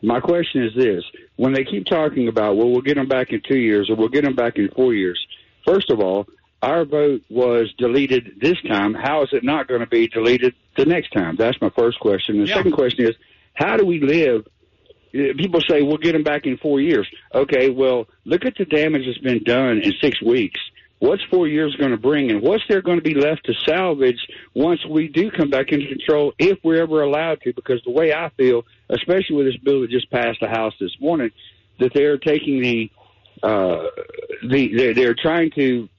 My question is this. When they keep talking about, well, we'll get them back in two years or we'll get them back in four years, first of all, our vote was deleted this time. How is it not going to be deleted the next time? That's my first question. The yeah. second question is, how do we live? People say, we'll get them back in four years. Okay, well, look at the damage that's been done in six weeks. What's four years going to bring, and what's there going to be left to salvage once we do come back into control, if we're ever allowed to? Because the way I feel, especially with this bill that just passed the House this morning, that they're taking the, uh, the they're, they're trying to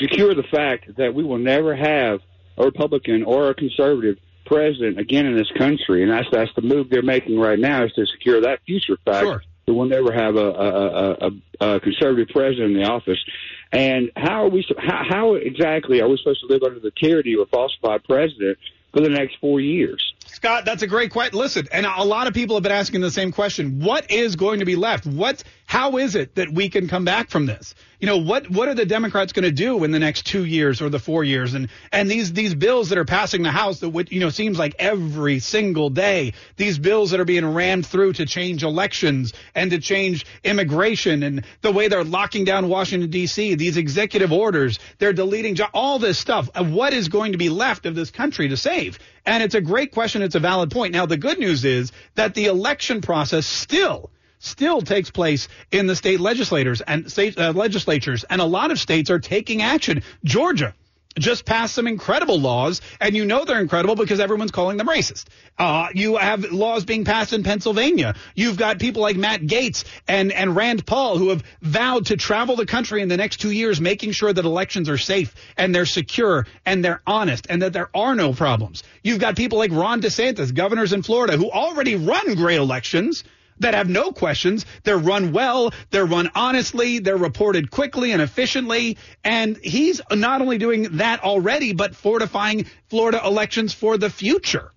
secure the fact that we will never have a Republican or a conservative president again in this country, and that's that's the move they're making right now, is to secure that future fact. Sure. That we'll never have a, a, a, a conservative president in the office. And how are we? How, how exactly are we supposed to live under the tyranny of a falsified president for the next four years? Scott, that's a great question. Listen, and a lot of people have been asking the same question. What is going to be left? What? How is it that we can come back from this? You know, what what are the Democrats going to do in the next two years or the four years? And and these these bills that are passing the House that, would, you know, seems like every single day, these bills that are being rammed through to change elections and to change immigration and the way they're locking down Washington, D C, these executive orders, they're deleting jo- all this stuff. What is going to be left of this country to save? And it's a great question. It's a valid point. Now, the good news is that the election process still still takes place in the state legislators and state uh, legislatures, and a lot of states are taking action. Georgia just passed some incredible laws, and you know they're incredible because everyone's calling them racist. Uh, you have laws being passed in Pennsylvania. You've got people like Matt Gaetz and, and Rand Paul who have vowed to travel the country in the next two years making sure that elections are safe and they're secure and they're honest and that there are no problems. You've got people like Ron DeSantis, governors in Florida, who already run great elections that have no questions. They're run well, they're run honestly, they're reported quickly and efficiently, and he's not only doing that already, but fortifying Florida elections for the future.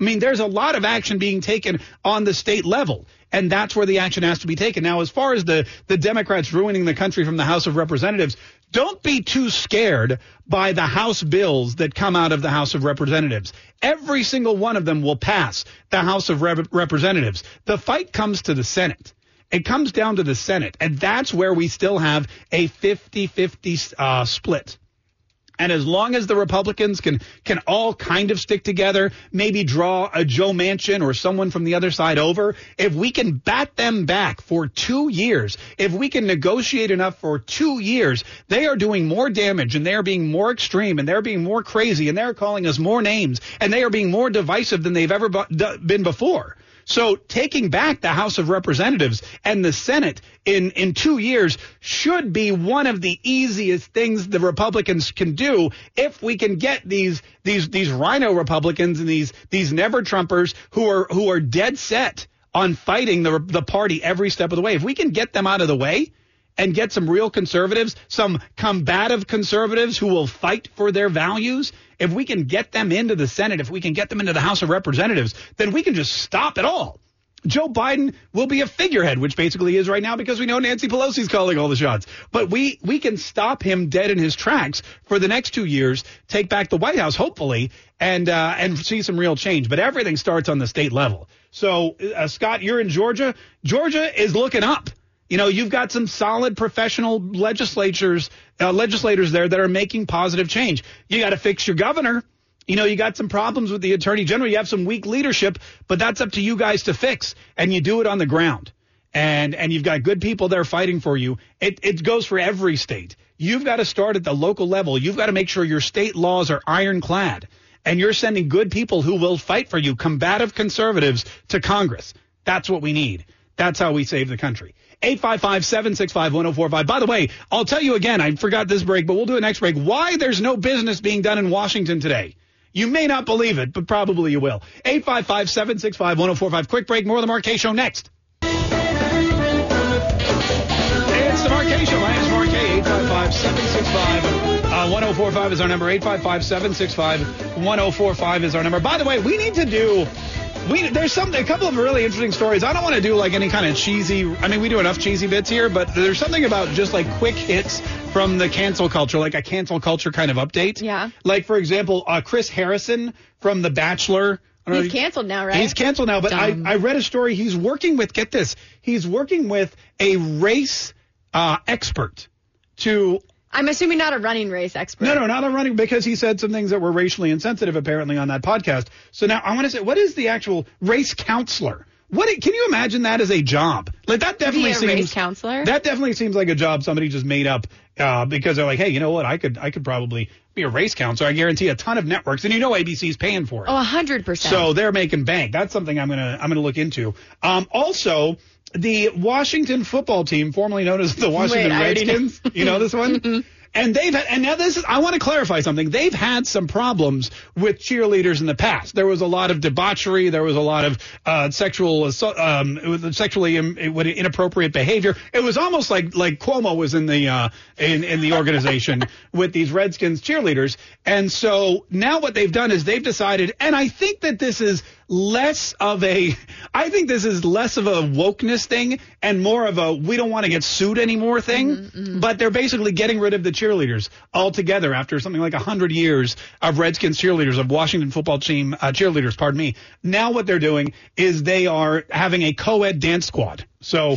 I mean, there's a lot of action being taken on the state level, and that's where the action has to be taken. Now, as far as the, the Democrats ruining the country from the House of Representatives, don't be too scared by the House bills that come out of the House of Representatives. Every single one of them will pass the House of Rep- Representatives. The fight comes to the Senate. It comes down to the Senate, and that's where we still have a fifty-fifty uh, split. And as long as the Republicans can can all kind of stick together, maybe draw a Joe Manchin or someone from the other side over, if we can bat them back for two years, if we can negotiate enough for two years, they are doing more damage and they are being more extreme and they're being more crazy and they're calling us more names and they are being more divisive than they've ever been before. So taking back the House of Representatives and the Senate in, in two years should be one of the easiest things the Republicans can do if we can get these these these rhino Republicans and these these never Trumpers who are who are dead set on fighting the the party every step of the way. If we can get them out of the way and get some real conservatives, some combative conservatives who will fight for their values, if we can get them into the Senate, if we can get them into the House of Representatives, then we can just stop it all. Joe Biden will be a figurehead, which basically he is right now because we know Nancy Pelosi's calling all the shots. But we, we can stop him dead in his tracks for the next two years, take back the White House, hopefully, and uh, and see some real change. But everything starts on the state level. So, uh, Scott, you're in Georgia. Georgia is looking up. You know, you've got some solid professional legislatures, uh, legislators there that are making positive change. You got to fix your governor. You know, you got some problems with the attorney general. You have some weak leadership, but that's up to you guys to fix. And you do it on the ground. And and you've got good people there fighting for you. It, it goes for every state. You've got to start at the local level. You've got to make sure your state laws are ironclad. And you're sending good people who will fight for you, combative conservatives, to Congress. That's what we need. That's how we save the country. eight five five, seven six five, one oh four five. By the way, I'll tell you again, I forgot this break, but we'll do it next break, why there's no business being done in Washington today. You may not believe it, but probably you will. eight five five, seven six five, one oh four five. Quick break. More of the Mark Kaye Show next. It's the Mark Kaye Show. My name is Mark Kaye. eight five five, seven six five, one oh four five is our number. eight five five, seven six five, one oh four five is our number. By the way, we need to do... We, there's some a couple of really interesting stories. I don't want to do like any kind of cheesy. I mean, we do enough cheesy bits here, but there's something about just like quick hits from the cancel culture, like a cancel culture kind of update. Yeah. Like, for example, uh, Chris Harrison from The Bachelor. He's know, canceled now, right? He's canceled now. But I, I read a story. He's working with, get this, he's working with a race uh, expert to. I'm assuming not a running race expert. No, no, not a running, because he said some things that were racially insensitive, apparently, on that podcast. So now I want to say, what is the actual race counselor? What can you imagine that as a job? Like that definitely a seems race counselor. That definitely seems like a job somebody just made up uh, because they're like, hey, you know what? I could I could probably be a race counselor. I guarantee a ton of networks, and you know A B C's paying for it. Oh, a hundred percent. So they're making bank. That's something I'm gonna I'm gonna look into. Um, also. The Washington football team, formerly known as the Washington Wait, Redskins, you know this one? Mm-mm. And they've had, and now this is, I want to clarify something. They've had some problems with cheerleaders in the past. There was a lot of debauchery. There was a lot of uh, sexual, um, it was sexually inappropriate behavior. It was almost like like Cuomo was in the uh, in in the organization with these Redskins cheerleaders. And so now what they've done is they've decided, and I think that this is less of a, I think this is less of a wokeness thing and more of a we don't want to get sued anymore thing. Mm-hmm. But they're basically getting rid of the cheerleaders. cheerleaders altogether after something like one hundred years of Redskins cheerleaders, of Washington football team uh, cheerleaders, pardon me. Now what they're doing is they are having a co-ed dance squad. So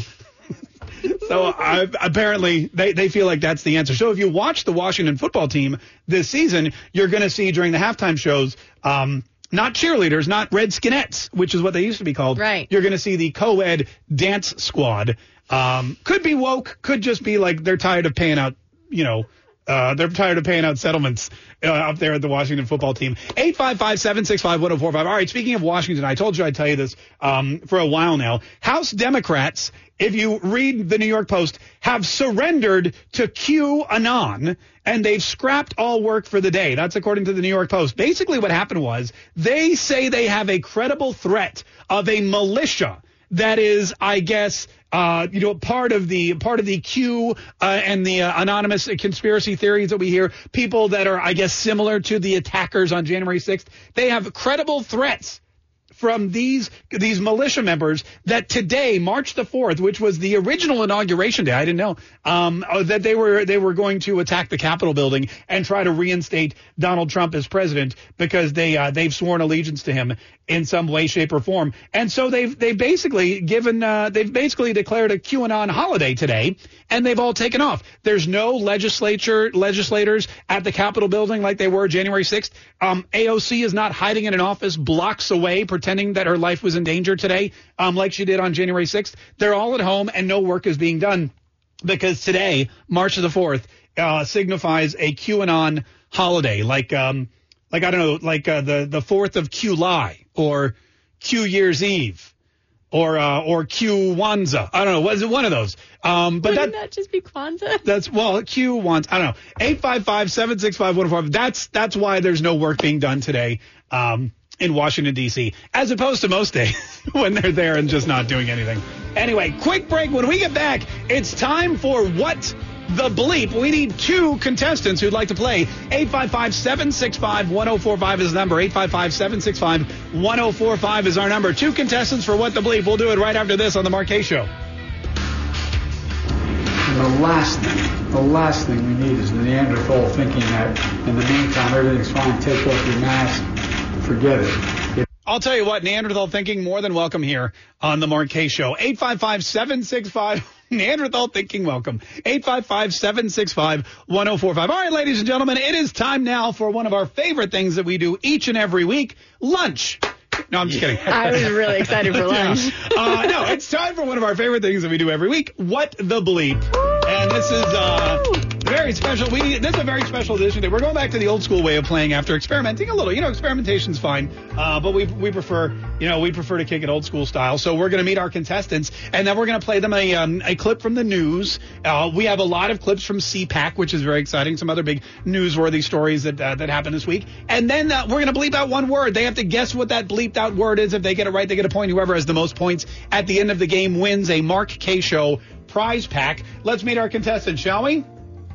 so I, apparently they, they feel like that's the answer. So if you watch the Washington football team this season, you're going to see during the halftime shows um, not cheerleaders, not Redskinettes, which is what they used to be called. Right. You're going to see the co-ed dance squad. Um, could be woke, could just be like they're tired of paying out, you know, Uh, they're tired of paying out settlements uh, up there at the Washington football team. eight five five, seven six five, one oh four five. All right, speaking of Washington, I told you I'd tell you this um, for a while now. House Democrats, if you read the New York Post, have surrendered to QAnon, and they've scrapped all work for the day. That's according to the New York Post. Basically what happened was they say they have a credible threat of a militia that is, I guess, uh, you know, part of the part of the Q uh, and the uh, anonymous conspiracy theories that we hear. People that are, I guess, similar to the attackers on January sixth. They have credible threats from these these militia members that today, March the fourth, which was the original inauguration day, I didn't know, um, that they were they were going to attack the Capitol building and try to reinstate Donald Trump as president because they uh, they've sworn allegiance to him in some way, shape, or form. And so they've they basically given uh, they've basically declared a QAnon holiday today, and they've all taken off. There's no legislature legislators at the Capitol building like they were January sixth. Um, A O C is not hiding in an office blocks away, pretending that her life was in danger today, um, like she did on January sixth. They're all at home and no work is being done because today, March the fourth, uh, signifies a QAnon holiday, like, um, like I don't know, like uh, the, the fourth of July or Q Year's Eve or uh, or Kwanzaa. I don't know. Was it one of those? Um, but Wouldn't that, that just be Kwanzaa? That's, well, Kwanzaa. I don't know. eight five five, seven six five, one oh four five. That's, that's why there's no work being done today. Um, in Washington, D C, as opposed to most days when they're there and just not doing anything. Anyway, quick break. When we get back, it's time for What the Bleep. We need two contestants who'd like to play. eight five five, seven six five, one oh four five is the number. eight five five, seven six five, one oh four five is our number. Two contestants for What the Bleep. We'll do it right after this on The Mark Kaye Show. The last thing, the last thing we need is the Neanderthal thinking that in the meantime, everything's fine. Take off your mask. Forget it. it. I'll tell you what, Neanderthal thinking, more than welcome here on The Mark Kaye Show. eight five five, seven six five, Neanderthal thinking, welcome. eight five five, seven six five, one oh four five. All right, ladies and gentlemen, it is time now for one of our favorite things that we do each and every week, lunch. No, I'm just kidding. I was really excited for lunch. Yeah. Uh, no, it's time for one of our favorite things that we do every week, What the Bleep. Woo! And this is... Uh, Very special. We This is a very special edition today. We're going back to the old school way of playing after experimenting a little. You know, experimentation's fine, uh, but we we prefer, you know, we prefer to kick it old school style. So we're going to meet our contestants, and then we're going to play them a um, a clip from the news. Uh, we have a lot of clips from C PAC, which is very exciting. Some other big newsworthy stories that uh, that happened this week. And then uh, we're going to bleep out one word. They have to guess what that bleeped out word is. If they get it right, they get a point. Whoever has the most points at the end of the game wins a Mark Kaye Show prize pack. Let's meet our contestants, shall we?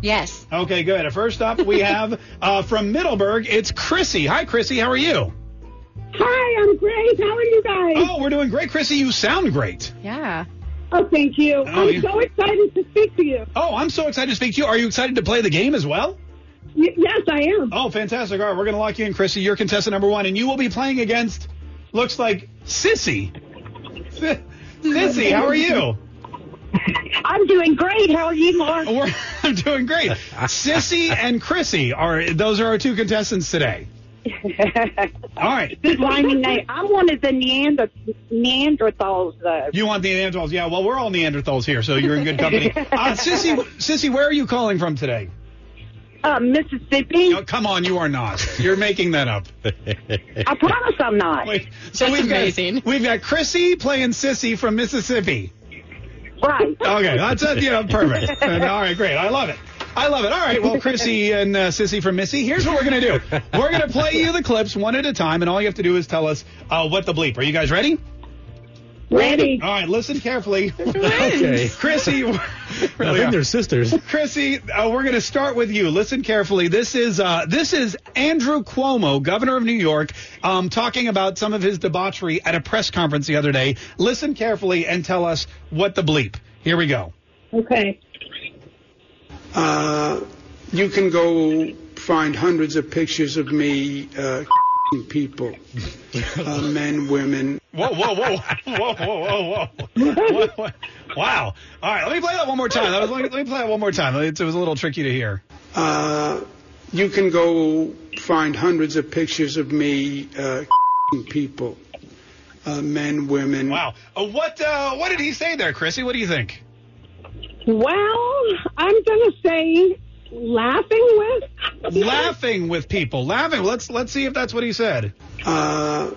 Yes. Okay, good. First up, we have uh, from Middleburg, it's Chrissy. Hi, Chrissy. How are you? Hi, I'm great. How are you guys? Oh, we're doing great. Chrissy, you sound great. Yeah. Oh, thank you. Oh, I'm yeah. so excited to speak to you. Oh, I'm so excited to speak to you. Are you excited to play the game as well? Y- yes, I am. Oh, fantastic. All right, we're going to lock you in, Chrissy. You're contestant number one, and you will be playing against, looks like, Sissy. Sissy, how are you? I'm doing great. How are you, Mark? We're, I'm doing great. Sissy and Chrissy, are those are our two contestants today. All right. Good lining name. I wanted the Neander, Neanderthals, though. You want the Neanderthals? Yeah, well, we're all Neanderthals here, so you're in good company. Uh, Sissy, Sissy, where are you calling from today? Uh, Mississippi. Oh, come on, you are not. You're making that up. I promise I'm not. Wait, so That's we've amazing. Got, we've got Chrissy playing Sissy from Mississippi. Right. Okay, that's uh, you know, perfect. And, all right, great. I love it. I love it. All right, well, Chrissy and uh, Sissy from Missy, here's what we're going to do. We're going to play you the clips one at a time, and all you have to do is tell us uh, what the bleep. Are you guys ready? Ready. All right, listen carefully. Okay. Chrissy. Really, I think uh, they're sisters. Chrissy, uh, we're going to start with you. Listen carefully. This is uh, this is Andrew Cuomo, governor of New York, um, talking about some of his debauchery at a press conference the other day. Listen carefully and tell us what the bleep. Here we go. Okay. Uh, you can go find hundreds of pictures of me uh people, uh, men, women. Whoa, whoa, whoa, whoa, whoa, whoa, whoa, whoa! Wow! All right, let me play that one more time. That was, let, me, let me play that one more time. It was a little tricky to hear. Uh, you can go find hundreds of pictures of me, uh, people, uh, men, women. Wow! Uh, what? Uh, what did he say there, Chrissy? What do you think? Well, I'm gonna say laughing with? Laughing with people. Laughing. Let's let's see if that's what he said. Uh,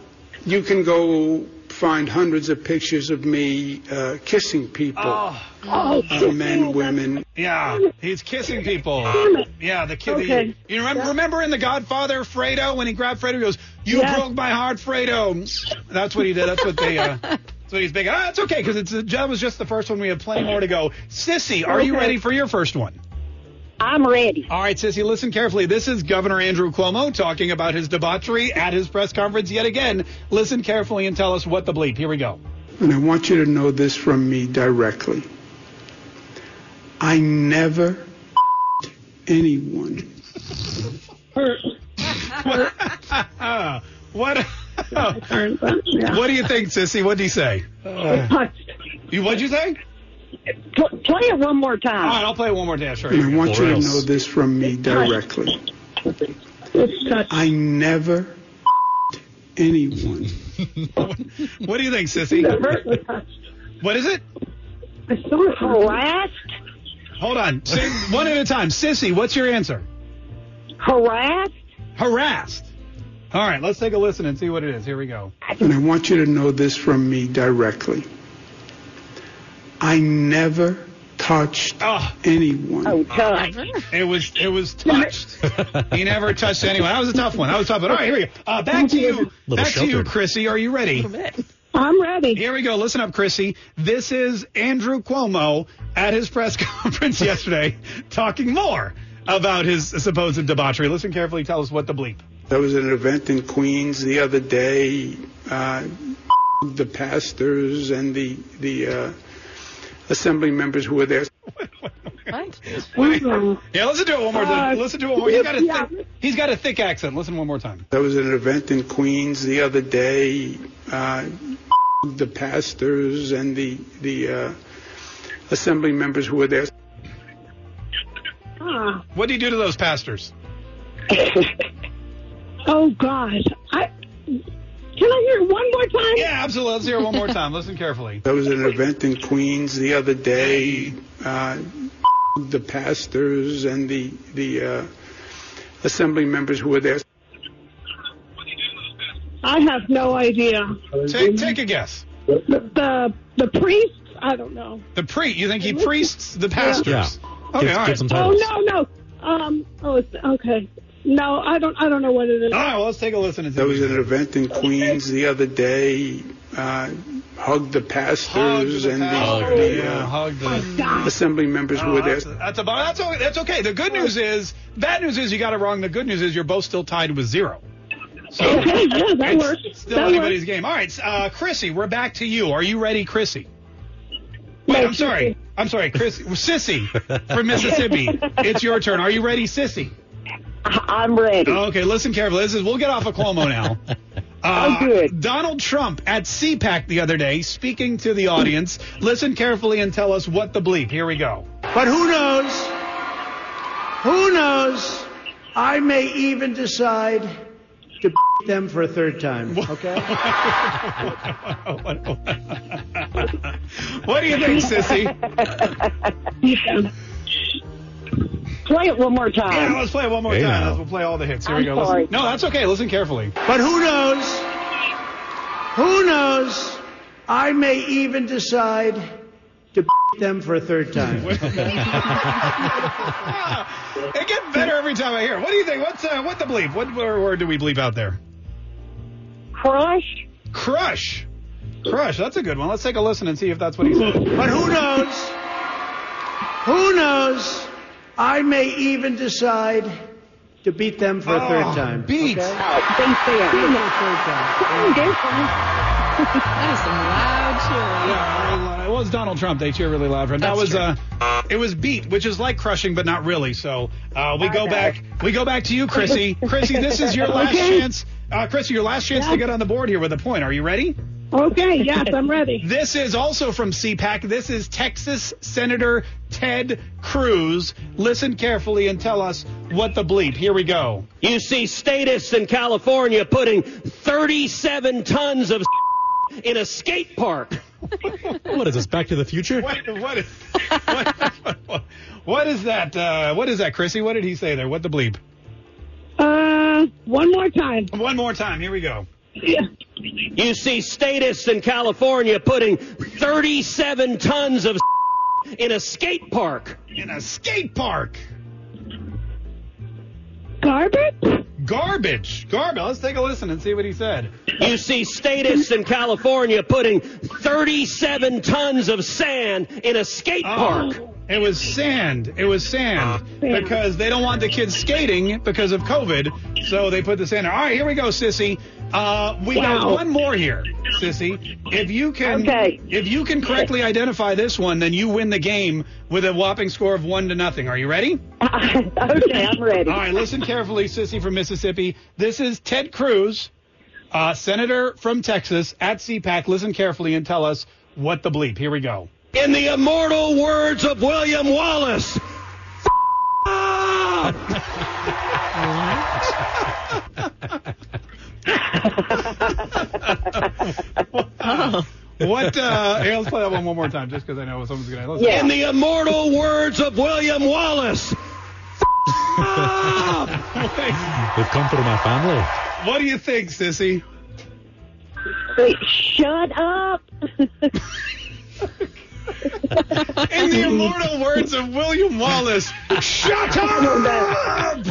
you can go find hundreds of pictures of me uh, kissing people. Oh. Oh, uh, men, women. Yeah, he's kissing people. Yeah, the kid. Okay. The, you remember, yeah. remember in The Godfather, Fredo, when he grabbed Fredo, he goes, "You yes. broke my heart, Fredo." That's what he did. That's what they. Uh, that's what he's big. Ah, it's okay because it's that was just the first one. We have plenty more to go. Sissy, are okay. you ready for your first one? I'm ready. All right, Sissy, listen carefully. This is Governor Andrew Cuomo talking about his debauchery at his press conference yet again. Listen carefully and tell us what the bleep. Here we go. And I want you to know this from me directly. I never anyone. what? What? What do you think, Sissy? What did he say? Uh, you, what'd you say? P- play it one more time. All right, I'll play it one more time. Sure. And I want you to know this from me directly. I never anyone. What do you think, Sissy? What is it? I feel harassed. Hold on. One at a time. Sissy, what's your answer? Harassed. Harassed. All right, let's take a listen and see what it is. Here we go. And I want you to know this from me directly. I never touched oh. anyone. Oh, God. It was, it was touched. He never touched anyone. That was a tough one. That was a tough one. All right, here we go. Uh, back to you. Back sheltered. to you, Chrissy. Are you ready? A little bit. I'm ready. Here we go. Listen up, Chrissy. This is Andrew Cuomo at his press conference yesterday talking more about his supposed debauchery. Listen carefully. Tell us what the bleep. There was an event in Queens the other day. Uh, the pastors and the, the uh, assembly members who were there. What? Yeah, listen to it one more time. Listen to it one more time. He's got a thick accent. Listen one more time. There was an event in Queens the other day. Uh, the pastors and the the uh, assembly members who were there. Uh, what did he do to those pastors? Oh, God. I, can I hear it one more time? Yeah, absolutely. Let's hear it one more time. Listen carefully. There was an event in Queens the other day. Uh, the pastors and the, the uh, assembly members who were there. I have no idea. Take, take a guess. The, the the priests? I don't know. The priest? You think he priests the pastors? Yeah. Okay, all right. Oh no, no. Um. Oh, it's, okay. No, I don't. I don't know what it is. All right, well, let's take a listen. There was an event in Queens the other day. Uh, hugged the pastors and the assembly members who were there. That's about. That's that's okay. The good news is, bad news is you got it wrong. The good news is you're both still tied with zero. So, okay, yeah, that works. Still that anybody's works. Game. All right, uh, Chrissy, we're back to you. Are you ready, Chrissy? Wait, I'm sorry. I'm sorry, Chris. Sissy from Mississippi. It's your turn. Are you ready, Sissy? I'm ready. Okay, listen carefully. This is, we'll get off of Cuomo now. Uh, I'm good. Donald Trump at C PAC the other day speaking to the audience. Listen carefully and tell us what the bleep. Here we go. But who knows? Who knows? I may even decide to beat them for a third time, okay? What do you think, Sissy? Play it one more time. Yeah, let's play it one more hey, time. No. We'll play all the hits. Here I'm we go. Sorry. Listen. No, that's okay. Listen carefully. But who knows? Who knows? I may even decide to beat them for a third time. It gets better every time I hear it. What do you think? What's uh, what the bleep? What word do we bleep out there? Crush. Crush. Crush. That's a good one. Let's take a listen and see if that's what he said. But who knows? Who knows? I may even decide to beat them for oh, a third time. Beat. Okay? Oh, beat them for a third time. That is some loud cheering. Yeah, I love it. It was Donald Trump. They cheer really loud for him. That was uh, it was beat, which is like crushing, but not really. So uh, we I go know. back. We go back to you, Chrissy. Chrissy, this is your last okay. chance. Uh, Chrissy, your last chance yeah. to get on the board here with a point. Are you ready? Okay. Yes, I'm ready. This is also from C PAC. This is Texas Senator Ted Cruz. Listen carefully and tell us what the bleep. Here we go. You see statists in California putting thirty-seven tons of in a skate park. What is this, Back to the Future? What, what is what, what, what is that? Uh, what is that, Chrissy? What did he say there? What the bleep? Uh, one more time. One more time. Here we go. Yeah. You see statists in California putting thirty-seven tons of in a skate park. In a skate park. Garbage? Garbage. Garbage. Let's take a listen and see what he said. You see statists in California putting thirty-seven tons of sand in a skate park. Oh, it was sand. It was sand. Because they don't want the kids skating because of COVID. So they put the sand. All right, here we go, Sissy. Uh, we wow. got one more here, Sissy. If you can, okay. if you can correctly identify this one, then you win the game with a whopping score of one to nothing. Are you ready? Uh, okay, I'm ready. All right, listen carefully, Sissy from Mississippi. This is Ted Cruz, uh, senator from Texas, at C PAC. Listen carefully and tell us what the bleep. Here we go. In the immortal words of William Wallace. Wow. What? Uh, hey, let's play that one one more time, just because I know someone's going to listen. Yeah. In the immortal words of William Wallace, they've come through my family. What do you think, Sissy? Wait, shut up. In the immortal words of William Wallace, shut up.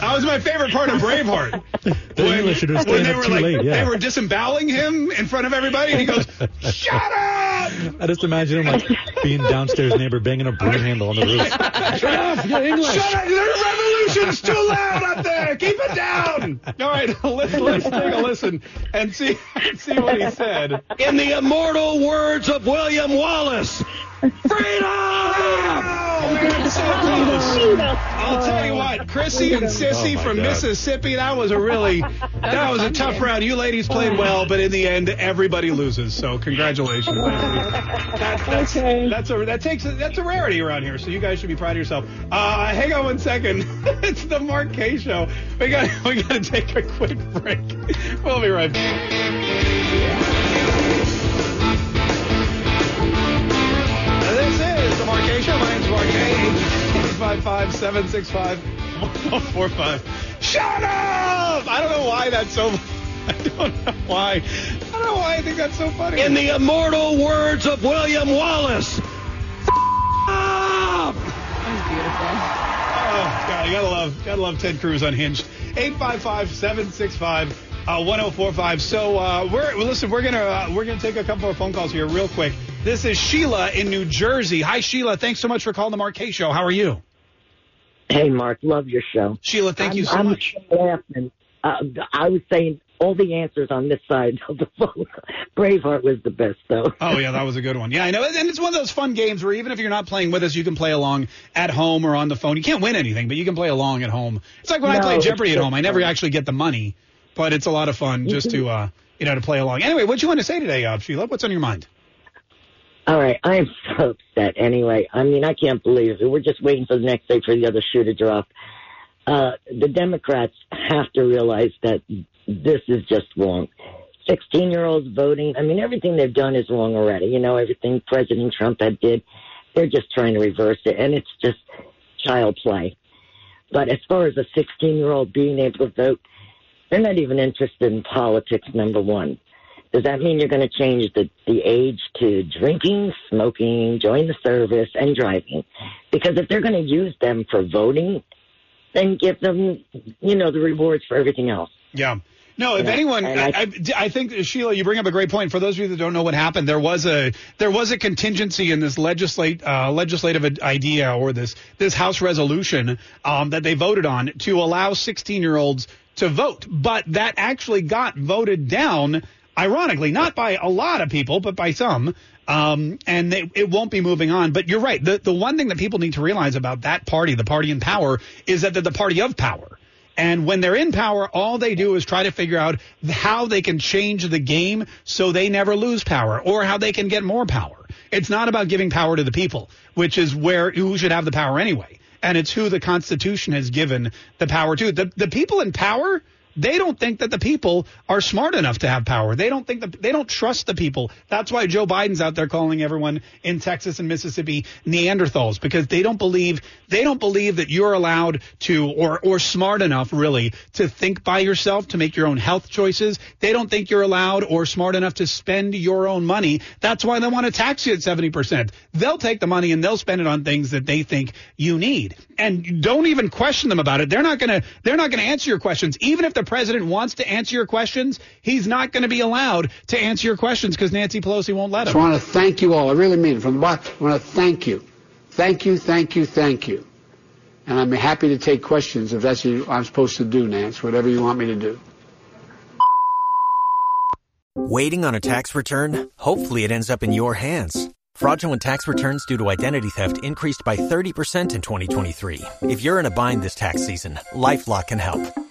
That was my favorite part of Braveheart. The when, English when they were like, late, yeah. they were disemboweling him in front of everybody, and he goes, "Shut up!" I just imagine him like being downstairs, neighbor banging a broom handle on the roof. Shut up! You're English. Shut up! The revolution's too loud up there. Keep it down. All right, let's, let's take a listen and see see what he said. In the immortal words of William Wallace, freedom. So close. I'll tell you what, Chrissy and Sissy oh from God. Mississippi, that was a really, that was a tough round. You ladies played well, but in the end, everybody loses. So congratulations. that, that's, okay. that's, a, that takes, that's a rarity around here, so you guys should be proud of yourself. Uh, hang on one second. It's the Mark Kaye Show. We got, we got to take a quick break. We'll be right back. This is the Mark Kaye Show. My name's Mark Kaye. eight five five, seven six five, one oh four five. Shut up! I don't know why that's so... I don't know why. I don't know why I think that's so funny. In the immortal words of William Wallace, F*** up! That was beautiful. Oh, God, you gotta love, gotta love Ted Cruz unhinged. eight five five, seven six five, one oh four five. So, uh, we're, listen, we're gonna, uh, we're gonna take a couple of phone calls here real quick. This is Sheila in New Jersey. Hi, Sheila. Thanks so much for calling the Mark Kaye Show. How are you? Hey, Mark. Love your show. Sheila, thank I'm, you so I'm much. Laughing. Uh, I was saying all the answers on this side of the phone. Braveheart was the best, though. Oh, yeah, that was a good one. Yeah, I know. And it's one of those fun games where even if you're not playing with us, you can play along at home or on the phone. You can't win anything, but you can play along at home. It's like when no, I play Jeopardy at home. I never actually get the money, but it's a lot of fun just to, uh, you know, to play along. Anyway, what do you want to say today, uh, Sheila? What's on your mind? All right, I am so upset anyway. I mean, I can't believe it. We're just waiting for the next day for the other shoe to drop. Uh, the Democrats have to realize that this is just wrong. sixteen-year-olds voting. I mean, everything they've done is wrong already. You know, everything President Trump had did, they're just trying to reverse it, and it's just child play. But as far as a sixteen-year-old being able to vote, they're not even interested in politics, number one. Does that mean you're going to change the, the age to drinking, smoking, join the service, and driving? Because if they're going to use them for voting, then give them, you know, the rewards for everything else. Yeah. No, if anyone, I, I, I think, Sheila, you bring up a great point. For those of you that don't know what happened, there was a there was a contingency in this legislate uh, legislative idea or this this House resolution um, that they voted on to allow sixteen-year-olds to vote. But that actually got voted down. Ironically, not by a lot of people, but by some, um, and they, it won't be moving on. But you're right. The, the one thing that people need to realize about that party, the party in power, is that they're the party of power. And when they're in power, all they do is try to figure out how they can change the game so they never lose power or how they can get more power. It's not about giving power to the people, which is where who should have the power anyway. And it's who the Constitution has given the power to. The, the people in power They don't think that the people are smart enough to have power. They don't think that they don't trust the people. That's why Joe Biden's out there calling everyone in Texas and Mississippi Neanderthals, because they don't believe they don't believe that you're allowed to or or smart enough really to think by yourself, to make your own health choices. They don't think you're allowed or smart enough to spend your own money. That's why they want to tax you at seventy percent. They'll take the money and they'll spend it on things that they think you need. And don't even question them about it. They're not going to they're not going to answer your questions. Even if the president wants to answer your questions, he's not going to be allowed to answer your questions because Nancy Pelosi won't let him. So I want to thank you all. I really mean it. From the bottom, I want to thank you. Thank you, thank you, thank you. And I'm happy to take questions if that's what I'm supposed to do, Nance, whatever you want me to do. Waiting on a tax return? Hopefully it ends up in your hands. Fraudulent tax returns due to identity theft increased by thirty percent in twenty twenty-three. If you're in a bind this tax season, LifeLock can help.